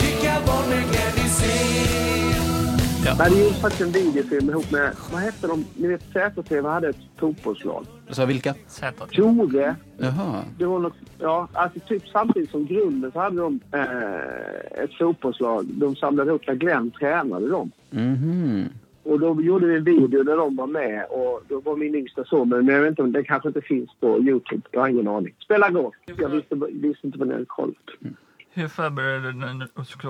Kickar boll med Glenn Hysén. Ja. Det är ju faktiskt en videofilm ihop med, vad hette de? Ni vet, Säta Z hade ett fotbollslag. Så vilka? Säta. Tjoge. Jaha. Det var något, ja, alltså typ samtidigt som grunden så hade de eh, ett fotbollslag. De samlade ihop där Glenn tränade dem. Mhm. Och då gjorde vi en video där de var med och då var min yngsta son, men jag vet inte om det kanske inte finns på YouTube. Jag har ingen aning. Spela golf. Jag visste, visste inte vad det hade kollat. Mm. Hur förbereder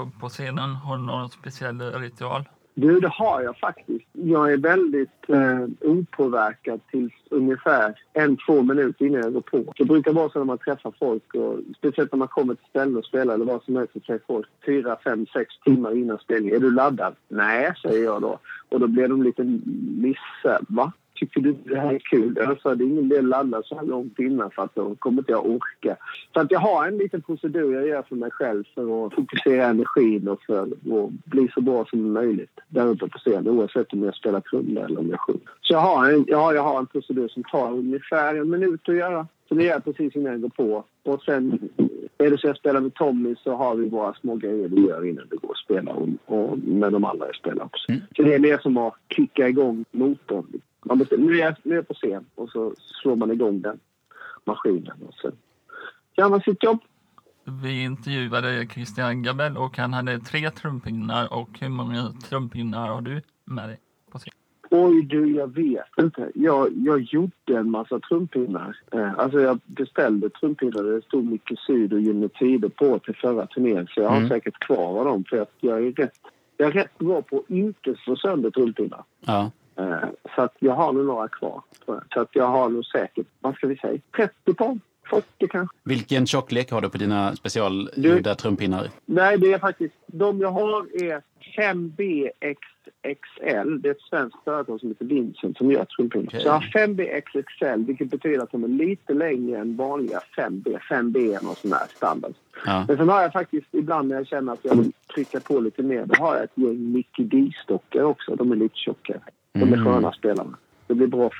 du på scenen? Har du någon speciell ritual? Du, det har jag faktiskt. Jag är väldigt eh, opåverkad tills ungefär en, två minuter innan jag går på. Det brukar vara så när man träffar folk, och speciellt när man kommer till ställen och spelar eller vad som helst, så säger folk fyra, fem, sex timmar innan spelning. Är du laddad? Nej, säger jag då. Och då blir de lite missad, va? Tycker du det här är kul? Alltså, det är ingen del laddad så här långt innan för att då kommer inte jag orka. Så att jag har en liten procedur jag gör för mig själv för att fokusera energin och för att bli så bra som möjligt där uppe på scenen, oavsett om jag spelar trummor eller om jag sjunger. Så jag har, en, ja, jag har en procedur som tar ungefär en minut att göra. Så det gör jag precis innan jag går på. Och sen är det så jag spelar med Tommy så har vi våra små grejer vi gör innan vi går och spelar och, och med de andra jag spelar också. Mm. Så det är mer som att kicka igång motorn. Man bestämmer, nu, är jag, nu är jag på scen och så slår man igång den maskinen och så gör man sitt jobb. Vi intervjuade Christian Gabell och han hade tre trumpinnar, och hur många trumpinnar har du med dig på scen? Oj du, jag vet inte. Jag, jag gjorde en massa trumpinnar. Alltså jag beställde trumpinnar. Det stod Micke Syd och Gyllene Tider på till förra turnén. Så jag har mm. säkert kvar av dem. För att jag är rätt, jag är rätt bra på att inte slå sönder trumpinnar. Ja. Så att jag har nog några kvar. Så att jag har nog säkert, vad ska vi säga, trettio ton. fyrtio kanske. Vilken tjocklek har du på dina specialgjorda trumpinnar? Nej, det är faktiskt, de jag har är fem B X X L. Det är ett svenskt företag som heter Vincent som gör trumpinnar. Okay. Så jag har fem B X X L, vilket betyder att de är lite längre än vanliga fem B. fem B är någon sån här standard. Ja. Men sen har jag faktiskt, ibland när jag känner att jag vill trycka på lite mer, då har jag ett gäng Mickey D-stockar också. De är lite tjockare. De är mm. sköna spelarna. Det blir bra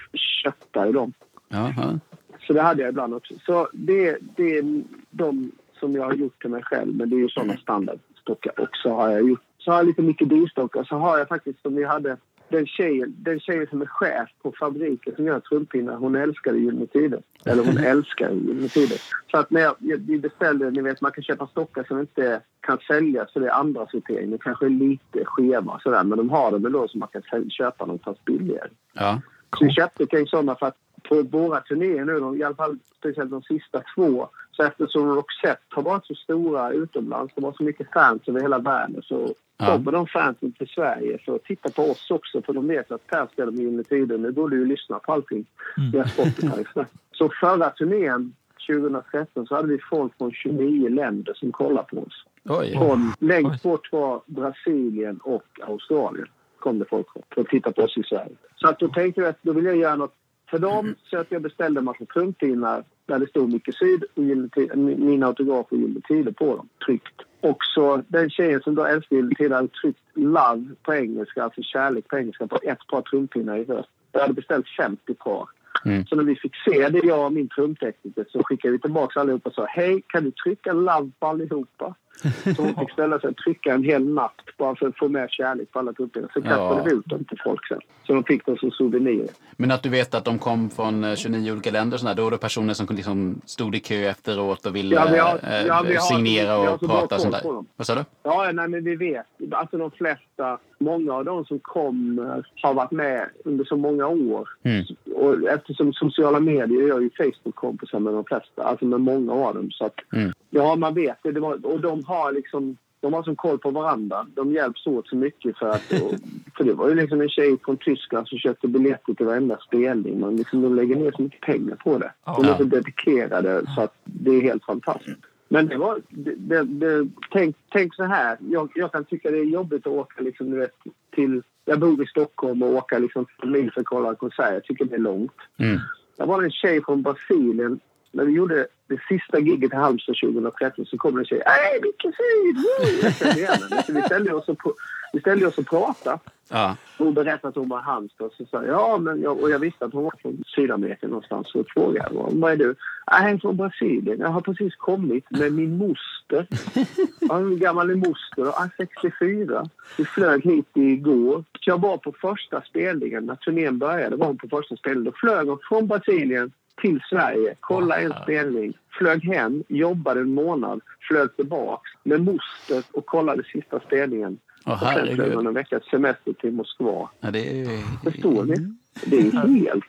köttar i dem. Jaha. Så det hade jag ibland också. Så det, det är de som jag har gjort till mig själv. Men det är ju sådana standardstockar också har jag gjort. Så har jag lite mycket D-stockar. Så har jag faktiskt som vi hade den tjejen, den tjejen som är chef på fabriken som gör trumpinnar. Hon älskade Gyllene Tider. Eller hon älskar Gyllene Tider. Så att när jag, vi beställde, ni vet man kan köpa stockar som inte kan säljas. Så det är andra sorteringar. Kanske lite skeva sådär. Men de har dem då så man kan köpa dem fast billigare. Ja. Cool. Så vi köpte kring sådana för att på våra turnéer nu, de, i alla fall speciellt de sista två, så eftersom Roxette har varit så stora utomlands, de har så mycket fans över hela världen, så ja. Kommer de fansen till Sverige för att titta på oss också, för de vet att här ska de in i tiden, nu borde du ju lyssna på allting. Mm. Så förra turnén, tjugohundratretton, så hade vi folk från tjugonio länder som kollade på oss. Oj. Från, längst bort var Brasilien och Australien kom det folk för att titta på oss i Sverige. Så att då tänkte jag att då vill jag göra något för dem, så att jag beställde en massa trumpinnar. där det stod Micke Syd och Gyllene, min autograf och Gyllene Tider på dem, tryckt. Och så den tjejen som då älskade Gyllene Tider hade tryckt love på engelska, alltså kärlek på engelska, på ett par trumpinnar i höst. Jag hade beställt femtio par. Mm. Så när vi fick se det, jag och min trumtekniker, så skickade vi tillbaka allihopa och sa hej, kan du trycka love på allihopa? Så hon fick ställa sig och trycka en hel natt bara för att få med kärlek på alla trumpinar. Så kastade vi ja. ut dem till folk sen. Så de fick dem som souvenir. Men att du vet att de kom från tjugonio olika länder och sådär, då var det personer som liksom stod i kö efteråt och ville ja, har, äh, ja, har, signera och, och prata och sånt där. Vad sa du? Ja, nej, men vi vet. Alltså de flesta, många av dem som kom har varit med under så många år. Mm. Och eftersom sociala medier gör ju Facebook-kompisar med de flesta, alltså med många av dem. Så att, mm. ja, man vet det. det var, och de har liksom, de har som koll på varandra. De hjälps åt så mycket för att, för det var ju liksom en tjej från Tyskland som köpte biljetter till varenda spelning. Man liksom, de lägger ner så mycket pengar på det. De är så dedikerade så att det är helt fantastiskt. Men det var, det, det, det, tänk, tänk så här, jag, jag kan tycka det är jobbigt att åka liksom, du vet, till, jag bor i Stockholm och åka liksom familj för att kolla konserter, jag tycker det är långt. Mm. Jag var en tjej från Brasilien, när vi gjorde det sista giget i Halmstad tjugohundratretton så kom en tjej, nej vilken tid! Vi ställde oss och, vi ställde oss och pratade. Ja. Hon berättade att hon var i Halmstad och så sa ja, men jag, och jag visste att hon var från Sydamerika någonstans, så frågade jag, vad är du? Jag är från Brasilien, jag har precis kommit med min moster. Jag har en gammal moster, jag är sextiofyra. Vi flög hit igår. Jag var på första spelningen, när turnén började var hon på första spelningen. Då flög hon från Brasilien till Sverige, kolla en spelning, flög hem, jobbade en månad, flög tillbaks med moster och kollade sista spelningen. Oh, och sen flög man en veckas semester till Moskva. Ja, det är... Förstår ni? Det är helt...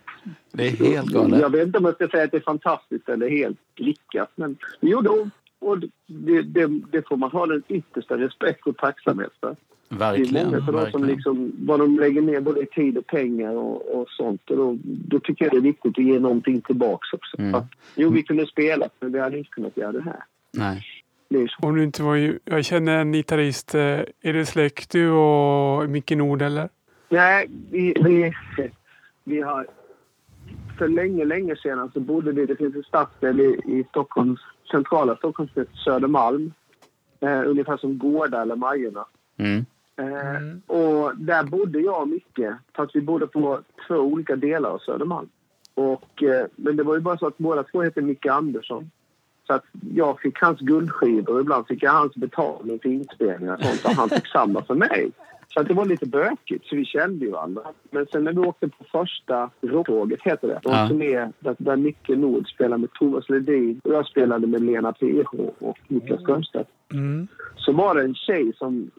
Det är helt galet. Jag vet inte om jag ska säga att det är fantastiskt eller helt lyckat, men jo då, och det, det, det får man ha den yttersta respekt och tacksamhet för. Verkligen. Det är många för dem som liksom, vad de lägger ner både tid och pengar och, och sånt. Och då, då tycker jag det är viktigt att ge någonting tillbaks också. Mm. Att, jo, vi kunde spela, men vi hade inte kunnat göra det här. Nej. Det om du inte var ju, jag känner en gitarrist. Är det släkt du och Micke Nord eller? Nej, vi, vi, vi har... För länge, länge sedan så bodde vi, det finns en stadsdel i, i Stockholms, centrala Stockholms, Södermalm. Eh, ungefär som Gårda eller Majorna. Mm. Mm. Och där bodde jag mycket, fast vi bodde på två olika delar av Södermalm. Och, men det var ju bara så att båda två hette Micke Andersson. Så att jag fick hans guldskivor och ibland fick jag hans betalning för inspelningar och sånt. Och han fick samma för mig. Så att det var lite bökigt, så vi kände ju varandra. Men sen när vi åkte på första rockåget, heter det. Ja. Som är där Micke Nord spelade med Thomas Ledin och jag spelade med Lena P H och Niklas Strömstedt. Mm. Så var det en tjej som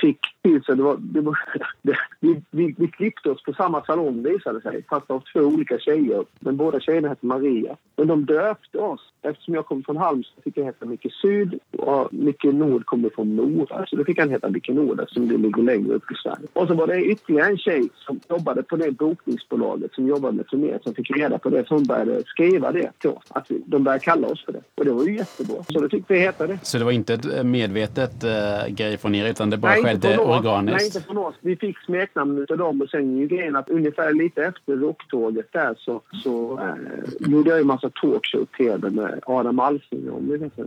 fick till sig, det var, det var, det, vi, vi, vi klippte oss på samma salong visade sig, fast av två olika tjejer, men båda tjejerna hette Maria. Men de döpte oss, eftersom jag kom från Halmstad fick jag heta Micke Syd och Micke Nord kommer från Mora, så då fick han heta Micke Nord eftersom det ligger längre upp i Sverige. Och så var det ytterligare en tjej som jobbade på det bokningsbolaget som jobbade med turnéer som fick reda på det, som började skriva det till oss, att vi, de började kalla oss för det, och det var ju jättebra, så då fick vi heta det. Så det var inte ett medvetet äh, grej från er, utan det bara nej, skedde organiskt? Nej, inte från oss. Vi fick smeknamn av dem, och sen ju grejen att ungefär lite efter rocktåget där så, så äh, gjorde jag ju en massa talkshow-tv med Adam Alsing om det.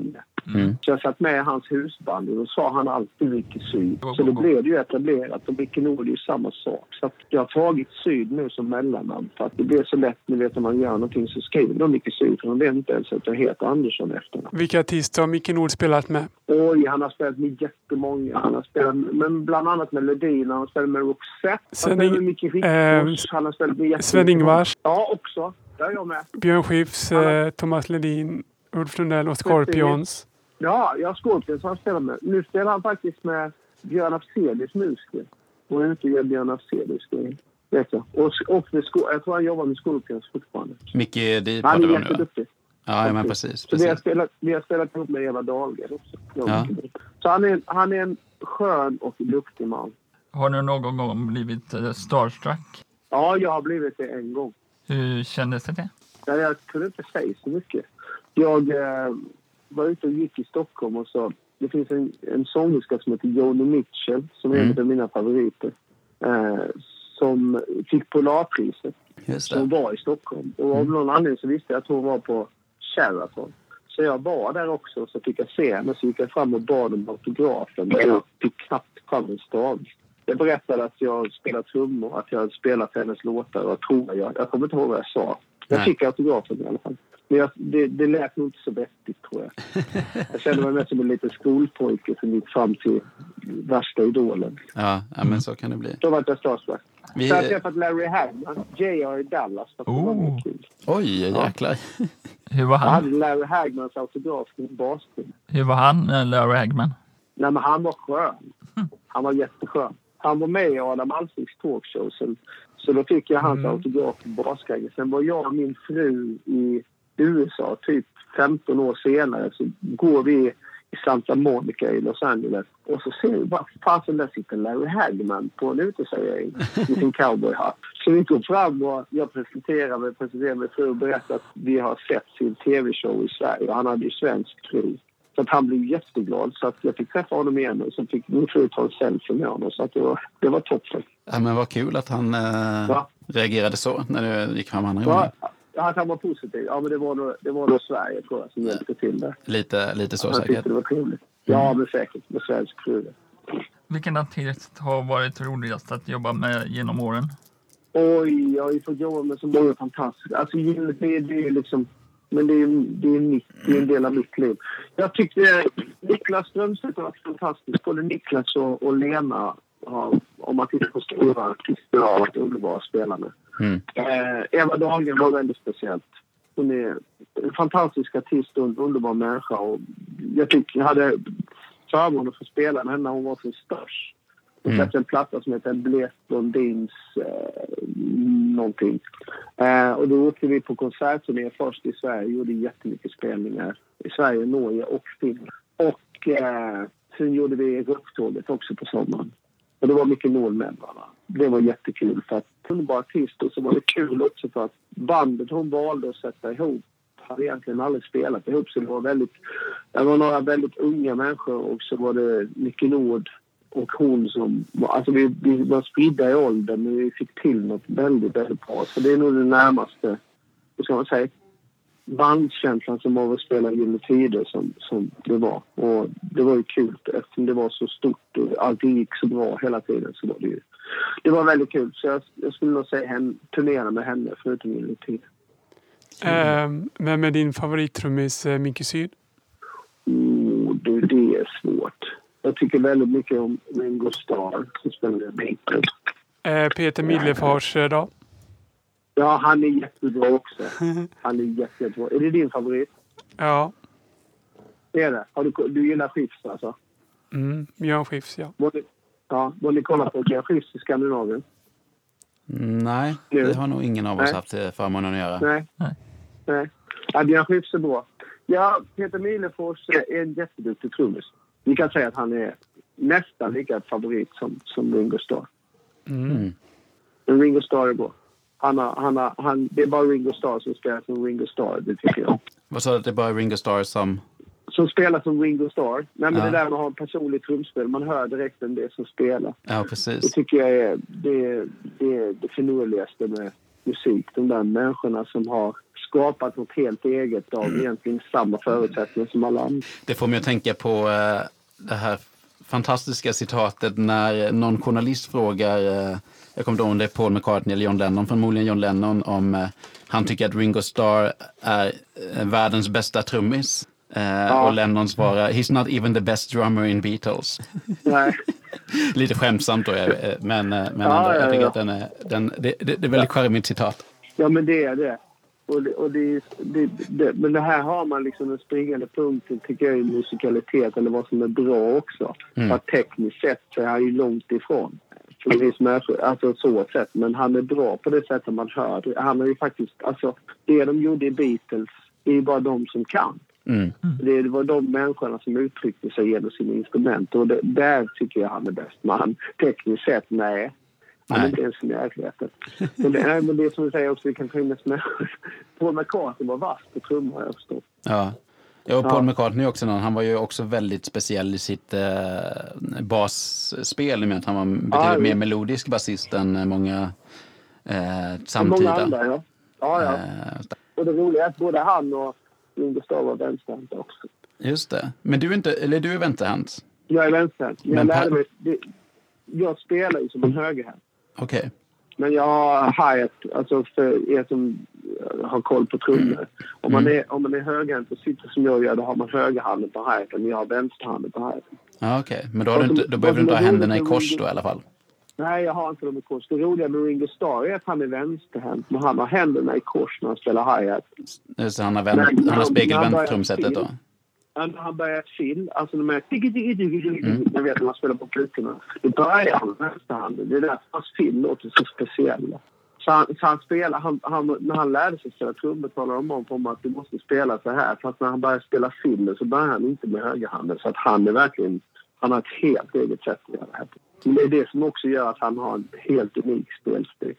Mm. Så jag satt med i hans husband och då sa han alltid Micke Syd. Så då blev det ju etablerat och Micke Nord är ju samma sak. Så att jag har tagit Syd nu som mellannamn för att det blir så lätt, ni vet när man gör någonting så skriver de Micke Syd, för de vet inte ens att jag heter Andersson efter. Vilka artister har Micke Nord spelat med? Oj, han har spelat med jättemånga. Han har spelat med, men bland annat med Ledin, han har spelat med Roxette, Sven, han, Micke Rickfors, eh, han har spelat med Sven Ingvars. Ja, också. Där är jag med. Björn Skifs, eh, Thomas Ledin, Ulf Lundell och Scorpions. Ja, jag har Scorpions han spelar med. Nu spelar han faktiskt med Björn Afzelius musiker. Och jag inte gör Björn Afzelius grejer. Vet jag. Och, och med sko- jag tror han jobbar med Scorpions fortfarande. Micke Di pratar om nu, va? Ja, men precis. Så precis. Vi, har spelat, vi har spelat ihop med Eva Dahlgren också. Ja. Så han är, han är en skön och duktig man. Har du någon gång blivit starstruck? Ja, jag har blivit det en gång. Hur kändes det? Ja, jag kunde inte säga så mycket. Jag eh, var ute och gick i Stockholm och så... Det finns en, en sångerska som heter Joni Mitchell som är mm. en av mina favoriter. Eh, som fick Polarpriset. Just det. Som var i Stockholm. Och av någon anledning så visste jag att hon var på Sheraton. Så jag var där också, så fick jag se henne. Så gick jag fram och bad om autografen. Men jag fick knappt fram en stav. Jag berättade att jag spelat trummor, att jag hade spelat hennes låtar. Och jag tror jag, jag kommer inte ihåg vad jag sa. Jag fick autografen i alla fall. Men jag, det, det lät nog inte så vettigt, tror jag. Jag kände mig mest som en liten skolpojke som gick fram till värsta idolen. Ja, ja, men så kan det bli. Då var det statsverk. Vi... Så jag har träffat Larry Hagman, J R i Dallas. Oh. Oj, jäklar. Ja. Hur var han? Jag hade Larry Hagmans autograf i en baskring. Hur var han, Larry Hagman? Nej, men han var skön. Han var jätteskön. Han var med i Adam Alsings talkshow. Sen, så då fick jag hans mm. autograf i baskringen. Sen var jag och min fru i U S A typ femton år senare, så går vi i Santa Monica i Los Angeles och så ser vi bara, fasen där sitter Larry Hagman på en uteservering i sin cowboyhatt. Så vi tog fram och jag presenterade mig, presenterade mig för och berättade att vi har sett sin tv-show i Sverige och han hade ju svensk fru. Så att han blev jätteglad, så att jag fick träffa honom igen och så fick min fru ta en selfie med honom, så att det var, det var toppen. Ja, men vad kul att han eh, ja. reagerade så när du gick fram andra gången. Ja. Ja, han var positiv. Ja, men det var nog, det var nog Sverige, tror jag, som hjälpte till där. Lite, lite så säkert. Det var kul. Ja, men säkert. Med svensk kruder. Vilken artist har varit roligast att jobba med genom åren? Oj, jag har ju fått jobba med så många fantastiska. Alltså, det är ju liksom... Men det är, det, är mitt, det är en del av mitt liv. Jag tyckte Niklas Strömstedt var fantastisk. Både Niklas och, och Lena har, om man tittar på stora artister, har varit underbara spelare. Mm. Eh, Eva Dagen var väldigt speciellt. Hon är en fantastisk artist och en underbar människa. Och jag tycker jag hade förmånen för att spela med henne. Hon var så störst. Hon släppte mm. en platta som heter Blät Blondins eh, någonting. Eh, och då åkte vi på konsert som är först i Sverige. Och gjorde jättemycket spelningar i Sverige, Norge och Finland. Och eh, sen gjorde vi Rocktorget också på sommaren. Och det var mycket Nord med varandra. Det var jättekul för att hon var artist, och så var det kul också för att bandet hon valde att sätta ihop hade egentligen aldrig spelat ihop, så det var väldigt, det var några väldigt unga människor och så var det Micke Nord och hon som, alltså vi, vi var spridda i åldern men vi fick till något väldigt, väldigt bra, så det är nog det närmaste, hur ska man säga, bandkänslan som var att spela Gyllene Tider som, som det var. Och det var ju kul eftersom det var så stort och allting gick så bra hela tiden, så var det ju, det var väldigt kul. Så jag, jag skulle nog säga hen, turnera med henne förutom Gyllene Tider. Ähm, vem är din favorittrummis äh, Micke Syd? Oh, det, det är svårt. Jag tycker väldigt mycket om Ringo Starr som spelar Micke. Äh, Peter Millefors äh, då? Ja, han är jättebra också. Han är jätte, jättebra. Är det din favorit? Ja. Det är det. Har du, du gillar Skifs alltså? Mm, jag Skifs, ja. Var ni, ja, var ni kolla på Glenn Hysén i Skandinavien? Nej, nu. Det har nog ingen av oss Nej. haft förmånen att göra. Nej. Nej. Nej. Ja, Glenn Hysén är bra. Ja, Peter Millefors är en jätteduktig trummis. Vi kan säga att han är nästan lika favorit som, som Ringo Starr. Mm. Men Ringo Starr är bra. Han har, han har, han, det är bara Ringo Starr som spelar som Ringo Starr, det tycker jag. Vad sa du, det är bara Ringo Starr som... Som spelar som Ringo Starr. Nej, men ja. Det där med att ha en personlig trumspel, man hör direkt vem det är som spelar. Ja, precis. Det tycker jag är det, det, är det finurligaste med musik. De där människorna som har skapat något helt eget av mm. egentligen samma förutsättningar som alla andra. Det får mig att tänka på uh, det här fantastiska citatet när någon journalist frågar... Uh, Jag kommer inte ihåg om det är Paul McCartney eller John Lennon, förmodligen John Lennon, om eh, han tycker att Ringo Starr är eh, världens bästa trummis. Eh, ja. Och Lennon svarar, he's not even the best drummer in Beatles. Nej. Lite skämtsamt då, men, men ja, ändå, ja, jag tycker ja. att den är, den, det, det, det är väldigt charmigt citat. Ja, men det är det. Och det, och det, det, det. Men det här har man liksom den springande punkten, tycker jag, i musikalitet eller vad som är bra också. Mm. För tekniskt sett så är han ju långt ifrån. Är, alltså så sätt, men han är bra på det sättet man hör. Han är ju faktiskt, alltså det de gjorde i Beatles är ju bara de som kan. Mm. Det var de människorna som uttryckte sig genom sina instrument, och det, där tycker jag han är bäst. Men han, tekniskt sett, nej. Han är inte ens närheten. Men det är, men det som du säger också, det kan finnas med. Paul McCartney var vass på trummor, jag förstår. Ja. Ja, Paul ja. McCartney också, han var ju också väldigt speciell i sitt eh, basspel, med att han var betydligt ja, mer melodisk basist än många eh, samtida. Många andra, ja. Ja, ja. Eh, och det roliga är att både han och Gustav var vänsterhänt också. Just det. Men du är inte, eller du är vänsterhänt? Jag är vänsterhänt. Men jag, lärde mig, det, jag spelar ju som en högerhänt. Okej. Okay. Men jag har hi-hat, alltså för er som har koll på trummor. Mm. Om man är, om man är högerhänt och sitter som jag gör, då har man högerhanden på hi-haten, men jag har vänsterhanden på hi-haten. Ja, okej. Okay. Men då, har som, du inte, då behöver du inte ha händerna i kors då i alla fall? Nej, jag har inte dem i kors. Det roliga med Ringo Starr är att han är vänsterhänt, men han har händerna i kors när han spelar hi-hat. Så han har, vänt, han, han har spegelvänt han trumsättet då? Han, han börjar chill, alltså de är mm. jag vet när man spelar på klukorna. Då börjar han vänsterhanden. Det är därför hans film låter så speciell. Så han, så han spelar, han, han, när han lärde sig spela trummet talar de om, om att du måste spela så här. För att när han börjar spela film så börjar han inte med högerhanden. Så att han är verkligen, han har ett helt eget sätt att göra det här på. Men det är det som också gör att han har en helt unik spelstil.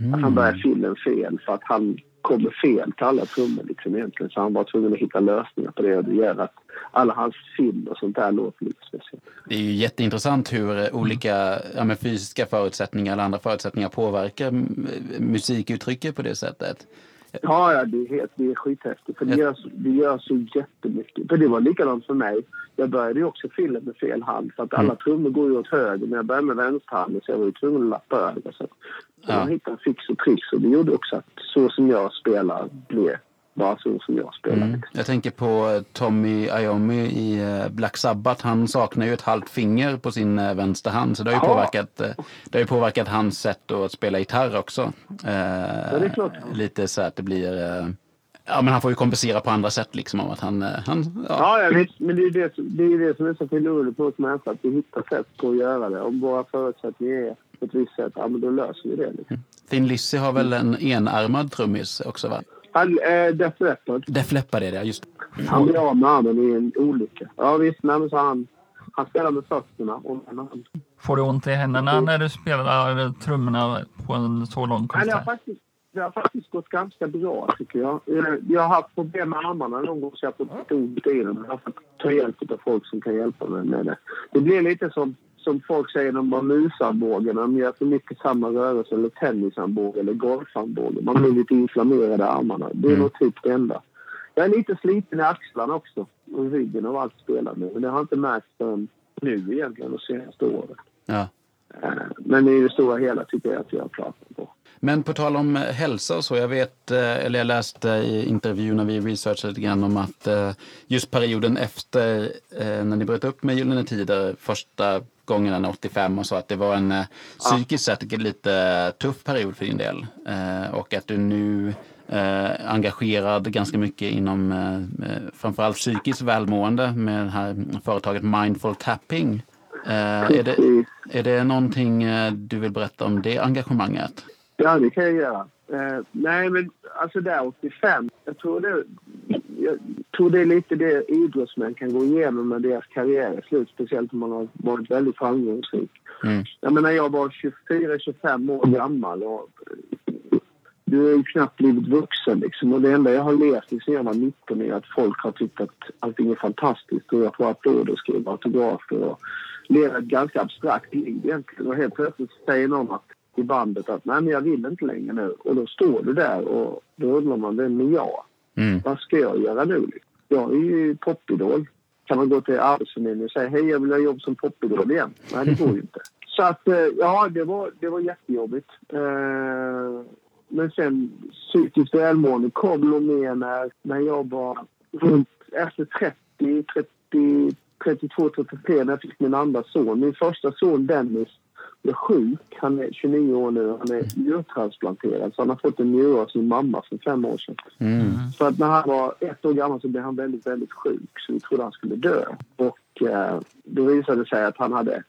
Mm. Att han börjar filmen fel för att han kommer fel till alla trummor liksom egentligen. Så han var tvungen att hitta lösningar på det och det gör att alla hans film och sånt där låter lite speciellt. Det är ju jätteintressant hur olika ja, men fysiska förutsättningar eller andra förutsättningar påverkar musikuttrycket på det sättet. Ja, ja det är helt, det är skithäftigt. För det gör, det gör så jättemycket. För det var likadant för mig. Jag började ju också filma med fel hand. Så att alla mm. trummor går ju åt höger. Men jag började med vänsterhanden så jag var ju tvungen att lappa över. Så ja. Jag hittade fix och trix. Och det gjorde också att så som jag spelar blev bara så som jag spelar. Mm. Jag tänker på Tommy Iommi i Black Sabbath. Han saknar ju ett halvt finger på sin vänsterhand. Så det har ju, ja. påverkat, det har ju påverkat hans sätt att spela gitarr också. Ja, det är klart. Lite så att det blir... Ja, men han får ju kompensera på andra sätt liksom av att han... han ja, ja jag vet, men det är det, det är det som är så förlorligt på oss människor, att vi hittar sätt på att göra det. Om våra förutsättningar är på ett visst sätt, ja men då löser vi det. Liksom. Thin Lizzy har väl en enarmad trummis också, va? Han, äh, Def Leppard. Def Leppard är det, just det. Han blir av med armen i en olycka. Ja visst, men så han, han spelar med fötterna och med hand. Får du ont i händerna när du spelar trummorna på en så lång konsert? Nej, jag faktiskt... Det har faktiskt gått ganska bra tycker jag. Jag har haft problem med armarna någon gång så jag har fått ont i dem. Jag har fått ta hjälp av folk som kan hjälpa mig med det. Det blir lite som, som folk säger när man musar bågen. Man gör för mycket samma rörelse eller tennisambågen eller golfambågen. Man blir lite inflammerad i armarna. Det är nog typ det enda. Jag är lite sliten i axlarna också. Och ryggen och allt spelar nu. Men det har inte märkt förrän nu egentligen de senaste åren. Ja. Men det är det stora hela tycker jag att jag har pratat på. Men på tal om hälsa och så, jag vet, eller jag läste i intervjun när vi researchade lite grann om att just perioden efter när ni bröt upp med Gyllene Tider första gången åttiofem och så, att det var en psykiskt sett lite tuff period för din del. Och att du nu är engagerad ganska mycket inom framförallt psykiskt välmående med det här företaget Mindful Tapping. Är det, är det någonting du vill berätta om det engagemanget? Ja, det kan jag göra. Eh, nej, men alltså där åttiofem. Jag tror, det, jag tror det är lite det idrottsmän kan gå igenom när deras karriär är slut. Speciellt om man har varit väldigt framgångsrik. Mm. Jag menar, jag var tjugofyra tjugofem år gammal. Och du är ju knappt blivit vuxen liksom. Och det enda jag har läst i sena nitton är att folk har tyckt att allting är fantastiskt. Och jag får applåder och skriva autografer och leva ett ganska abstrakt liv egentligen. Och helt plötsligt säger någon att i bandet att nej men jag vill inte längre nu. Och då står du där och då undrar man vem är jag? Mm. Vad ska jag göra nu? Jag är ju popidol. Kan man gå till arbetsförmedlingen och säga hej jag vill ha jobb som popidol igen? Nej det går ju inte. Så att ja det var, det var jättejobbigt. Eh, men sen psykiskt välmående kom nog med när, när jag var runt efter trettio, trettio, trettiotvå, trettiotre när jag fick min andra son. Min första son Dennis är sjuk. Han är tjugonio år nu. Han är njurtransplanterad. Så han har fått en njur av sin mamma för fem år sedan. Mm. Så att när han var ett år gammal så blev han väldigt, väldigt sjuk. Så vi trodde han skulle dö. Och eh, då visade det sig att han hade,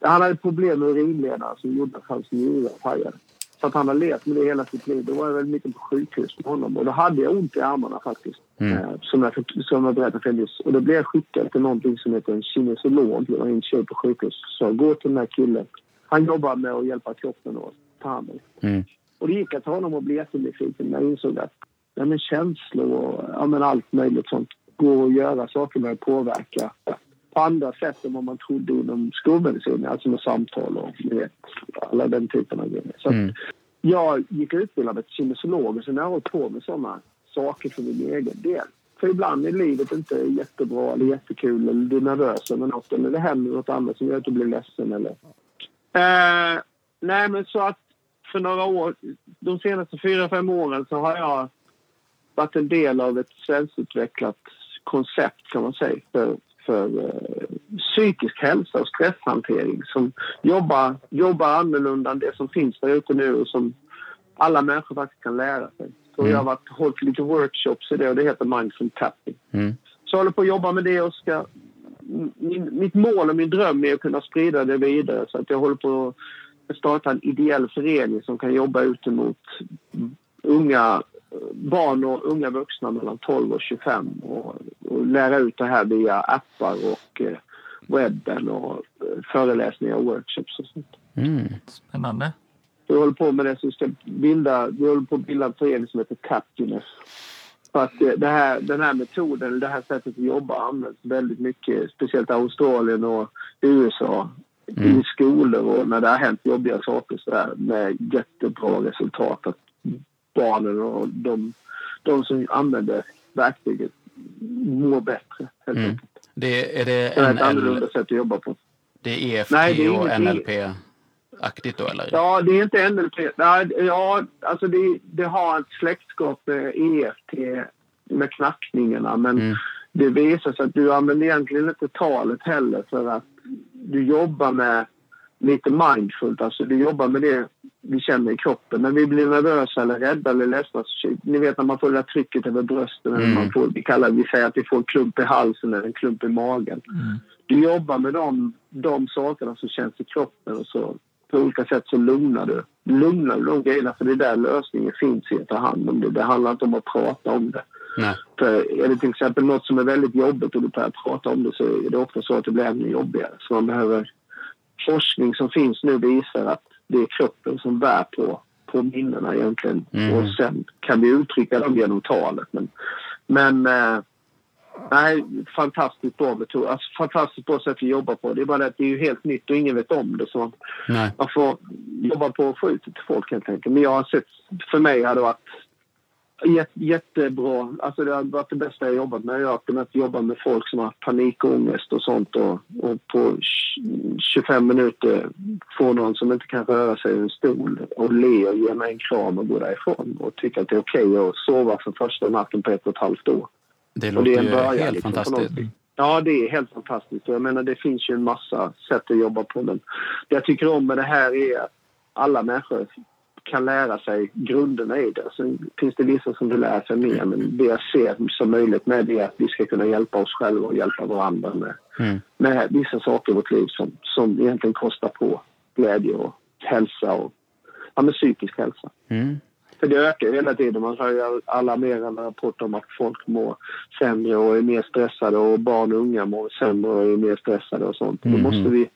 han hade problem med urinledaren som gjorde att hans njur pajade. Så att han har levt med det hela sitt liv. Då var jag väldigt mycket på sjukhus med honom. Och då hade jag ont i armarna faktiskt. Mm. Eh, som, jag, som jag berättade för Liss. Och då blev jag skickad till någonting som heter en kinesolog. Jag var en tjej på sjukhus. Så jag går till den här killen. Han jobbar med att hjälpa kroppen att ta hand om. Mm. Och det gick att honom och bli jättenyfiken. Jag insåg att ja, men känslor och ja, men allt möjligt sånt går att göra saker med att påverka på andra sätt än vad man trodde inom skolmedicin. Alltså med samtal och vet, alla den typen av grejer. Så mm. Jag gick utbildad med kinesiolog och sen har jag hållit på med sådana saker för min egen del. För ibland är livet inte jättebra eller jättekul eller du är nervös eller något. Eller det händer något annat som gör att du blir ledsen eller... Eh, nej men så att för några år, de senaste fyra, fem åren så har jag varit en del av ett självutvecklat koncept kan man säga för, för eh, psykisk hälsa och stresshantering som jobbar, jobbar annorlunda än det som finns där ute nu och som alla människor faktiskt kan lära sig. Så mm. jag har varit, hållit lite workshops i det och det heter mindful tapping. Mm. Så jag håller på att jobba med det och ska... Min, mitt mål och min dröm är att kunna sprida det vidare så att jag håller på att starta en ideell förening som kan jobba ute mot unga barn och unga vuxna mellan tolv och tjugofem och, och lära ut det här via appar och eh, webben och eh, föreläsningar och workshops och sånt. Mm. Spännande. Vi håller på med det så vi ska bilda, vi håller på att bilda en förening som heter Captainess. För att det här, den här metoden eller det här sättet att jobba används väldigt mycket, speciellt i Australien och U S A, mm. i skolor och när det har hänt jobbiga saker så där med jättebra resultat att barnen och de, de som använder verktyget mår bättre. Helt mm. det, är det, det är ett annorlunda sätt att jobba på. Det är E F T Nej, det är och N L P aktigt då eller? Ja, det är inte N L P. Nej, ja, alltså det, det har ett släktskap med E F T med knackningarna, men mm. det visar sig att du använder egentligen inte talet heller för att du jobbar med lite mindfullt, alltså du jobbar med det vi känner i kroppen. När vi blir nervösa eller rädda eller ledsna, ni vet när man får det där trycket över brösten eller mm. man får, vi kallar, vi säger att vi får en klump i halsen eller en klump i magen. Mm. Du jobbar med de, de sakerna som känns i kroppen och så på olika sätt så lugnar du. Lugnar du de grejerna, för det där lösningen finns i att ta hand om det. Det handlar inte om att prata om det. Nej. För är det till exempel något som är väldigt jobbigt och du börjar prata om det så är det också så att det blir ännu jobbigare. Så man behöver... Forskning som finns nu visar att det är kroppen som bär på, på minnena egentligen. Mm. Och sen kan vi uttrycka dem genom talet. Men, men eh, nej, fantastiskt bra metod. Alltså, fantastiskt bra sätt att jobba på. Det är bara det att det är ju helt nytt och ingen vet om det. Så nej. Man får jobba på att få ut det till folk helt enkelt. Men jag har sett, för mig har det varit jät, jättebra. Alltså det har varit det bästa jag jobbat med. Jag har kunnat jobba med folk som har haft panikångest och sånt. Och, och på tjugofem minuter får någon som inte kan röra sig i en stol och le och ge mig en kram och gå därifrån. Och tycka att det är okej att sova för första natten på ett och ett halvt år. Det låter det är en början, ju helt liksom, fantastiskt. Ja, det är helt fantastiskt. Jag menar, det finns ju en massa sätt att jobba på. Men det jag tycker om med det här är att alla människor kan lära sig grunderna i det. Sen finns det vissa som vill lära sig mer. Men det jag ser som möjligt med det är att vi ska kunna hjälpa oss själva och hjälpa varandra med, mm. med vissa saker i vårt liv som, som egentligen kostar på glädje och hälsa och ja, men psykisk hälsa. Mm. För det ökar hela tiden. Man har ju alarmerande rapporter om att folk mår sämre och är mer stressade och barn och unga mår sämre och är mer stressade och sånt. Mm. Då måste vi,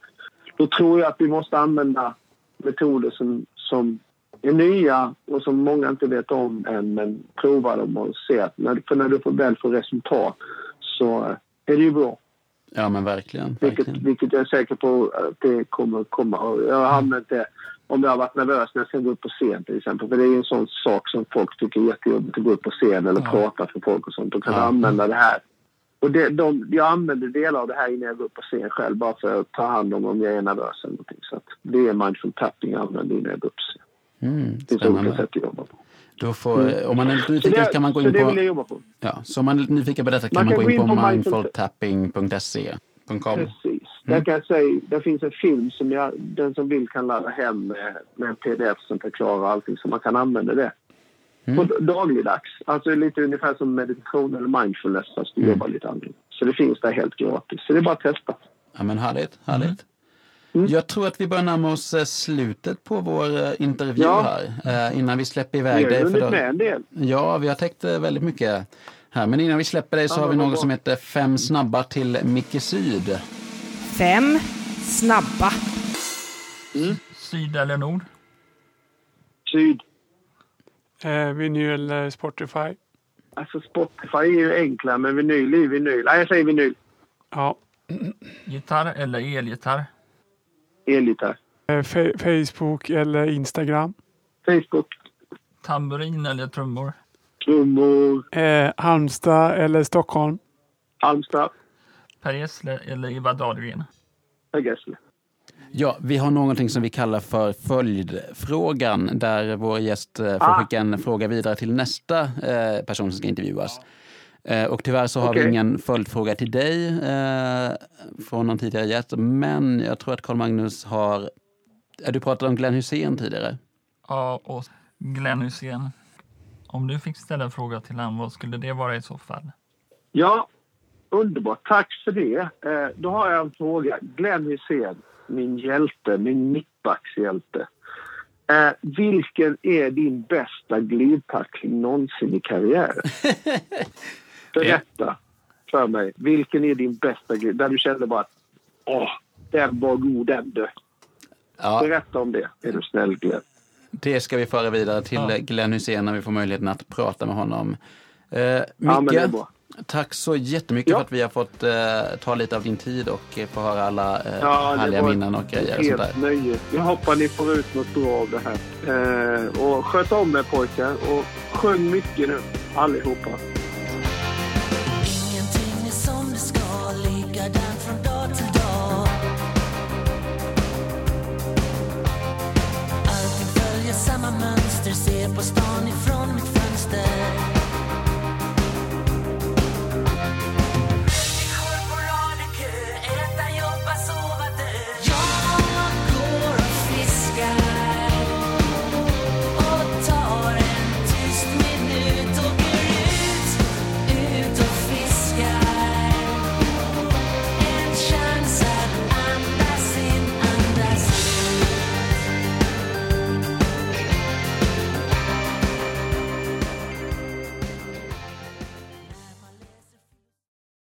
då tror jag att vi måste använda metoder som, som är nya och som många inte vet om än, men prova dem och se att när, för när du får väl får resultat så är det ju bra. Ja men verkligen. verkligen. Vilket, vilket jag är säker på att det kommer att komma. Jag har använt det om jag har varit nervös när jag ska gå upp på scen till exempel. För det är ju en sån sak som folk tycker är jättejobbigt att gå upp på scen eller ja. prata för folk och sånt. De kan ja. använda det här. Och det, de, jag använder delar av det här innan jag går upp på scen själv bara för att ta hand om om jag är nervös eller någonting. Så att det är mindful tapping jag använder innan jag går upp på scen. Mm, det är så olika sätt att jobba på. Då får, mm. om man är lite nyfiken så kan man gå in på, på. Ja, så om man är lite nyfiken på detta kan man, man kan gå in, in på, på mindful tapping punkt se punkt com. Precis. Mm. Där kan jag säga, där finns en film som jag, den som vill kan ladda hem med, med en pdf som förklarar allting så man kan använda det. Mm. På dagligdags. Alltså lite ungefär som meditation eller mindfulness fast du mm. jobbar lite annorlunda. Så det finns där helt gratis. Så det är bara att testa. Ja men härligt, härligt. Mm. Mm. Jag tror att vi börjar närma oss slutet på vår intervju ja. här innan vi släpper iväg dig. För då... Ja, vi har täckt väldigt mycket här. Men innan vi släpper dig så ja, har vi något bra. som heter Fem snabba till Micke Syd. Fem snabba. Mm. Syd eller nord? Syd. Eh, vinyl eller Spotify? Alltså Spotify är ju enklare, men vinyl är vinyl. Nej, jag säger vinyl. Ja. Gitarr eller elgitarr? Elgitarr. F- Facebook eller Instagram? Facebook. Tamburin eller trummor? Trummor. Eh, Halmstad eller Stockholm? Halmstad. Per Gessle eller Eva Dahlgren? Per Gessle. Ja, vi har någonting som vi kallar för följdfrågan, där vår gäst får ah. skicka en fråga vidare till nästa eh, person som ska intervjuas. Eh, och tyvärr så har okay. vi ingen följdfråga till dig eh, från någon tidigare gäst, men jag tror att Carl Magnus har... Du pratade om Glenn Hysén tidigare. Ja, och Glenn Hysén. Om du fick ställa en fråga till honom, vad skulle det vara i så fall? Ja, underbart. Tack för det. Eh, då har jag en fråga. Glenn Hysén, min hjälte, min mittbackshjälte. Eh, vilken är din bästa glidtackling någonsin i karriären? Berätta för mig. Vilken är din bästa glid? Där du kände bara att åh, den var god, den du. Ja. Berätta om det, är du snäll Glenn. Det ska vi föra vidare till ja. Glenn Hysén när vi får möjligheten att prata med honom. Eh, Micke, ja, tack så jättemycket ja. för att vi har fått eh, ta lite av din tid och eh, få höra alla eh, ja, härliga minnen och grejer. Och sånt där. Nöje. Jag hoppas ni får ut något bra av det här. Eh, och sköt om er pojkar och sjung mycket nu, allihopa. Ingenting är som det ska, ligga där från dag till dag. Alltid följer samma mönster, ser på stan ifrån mitt fönster.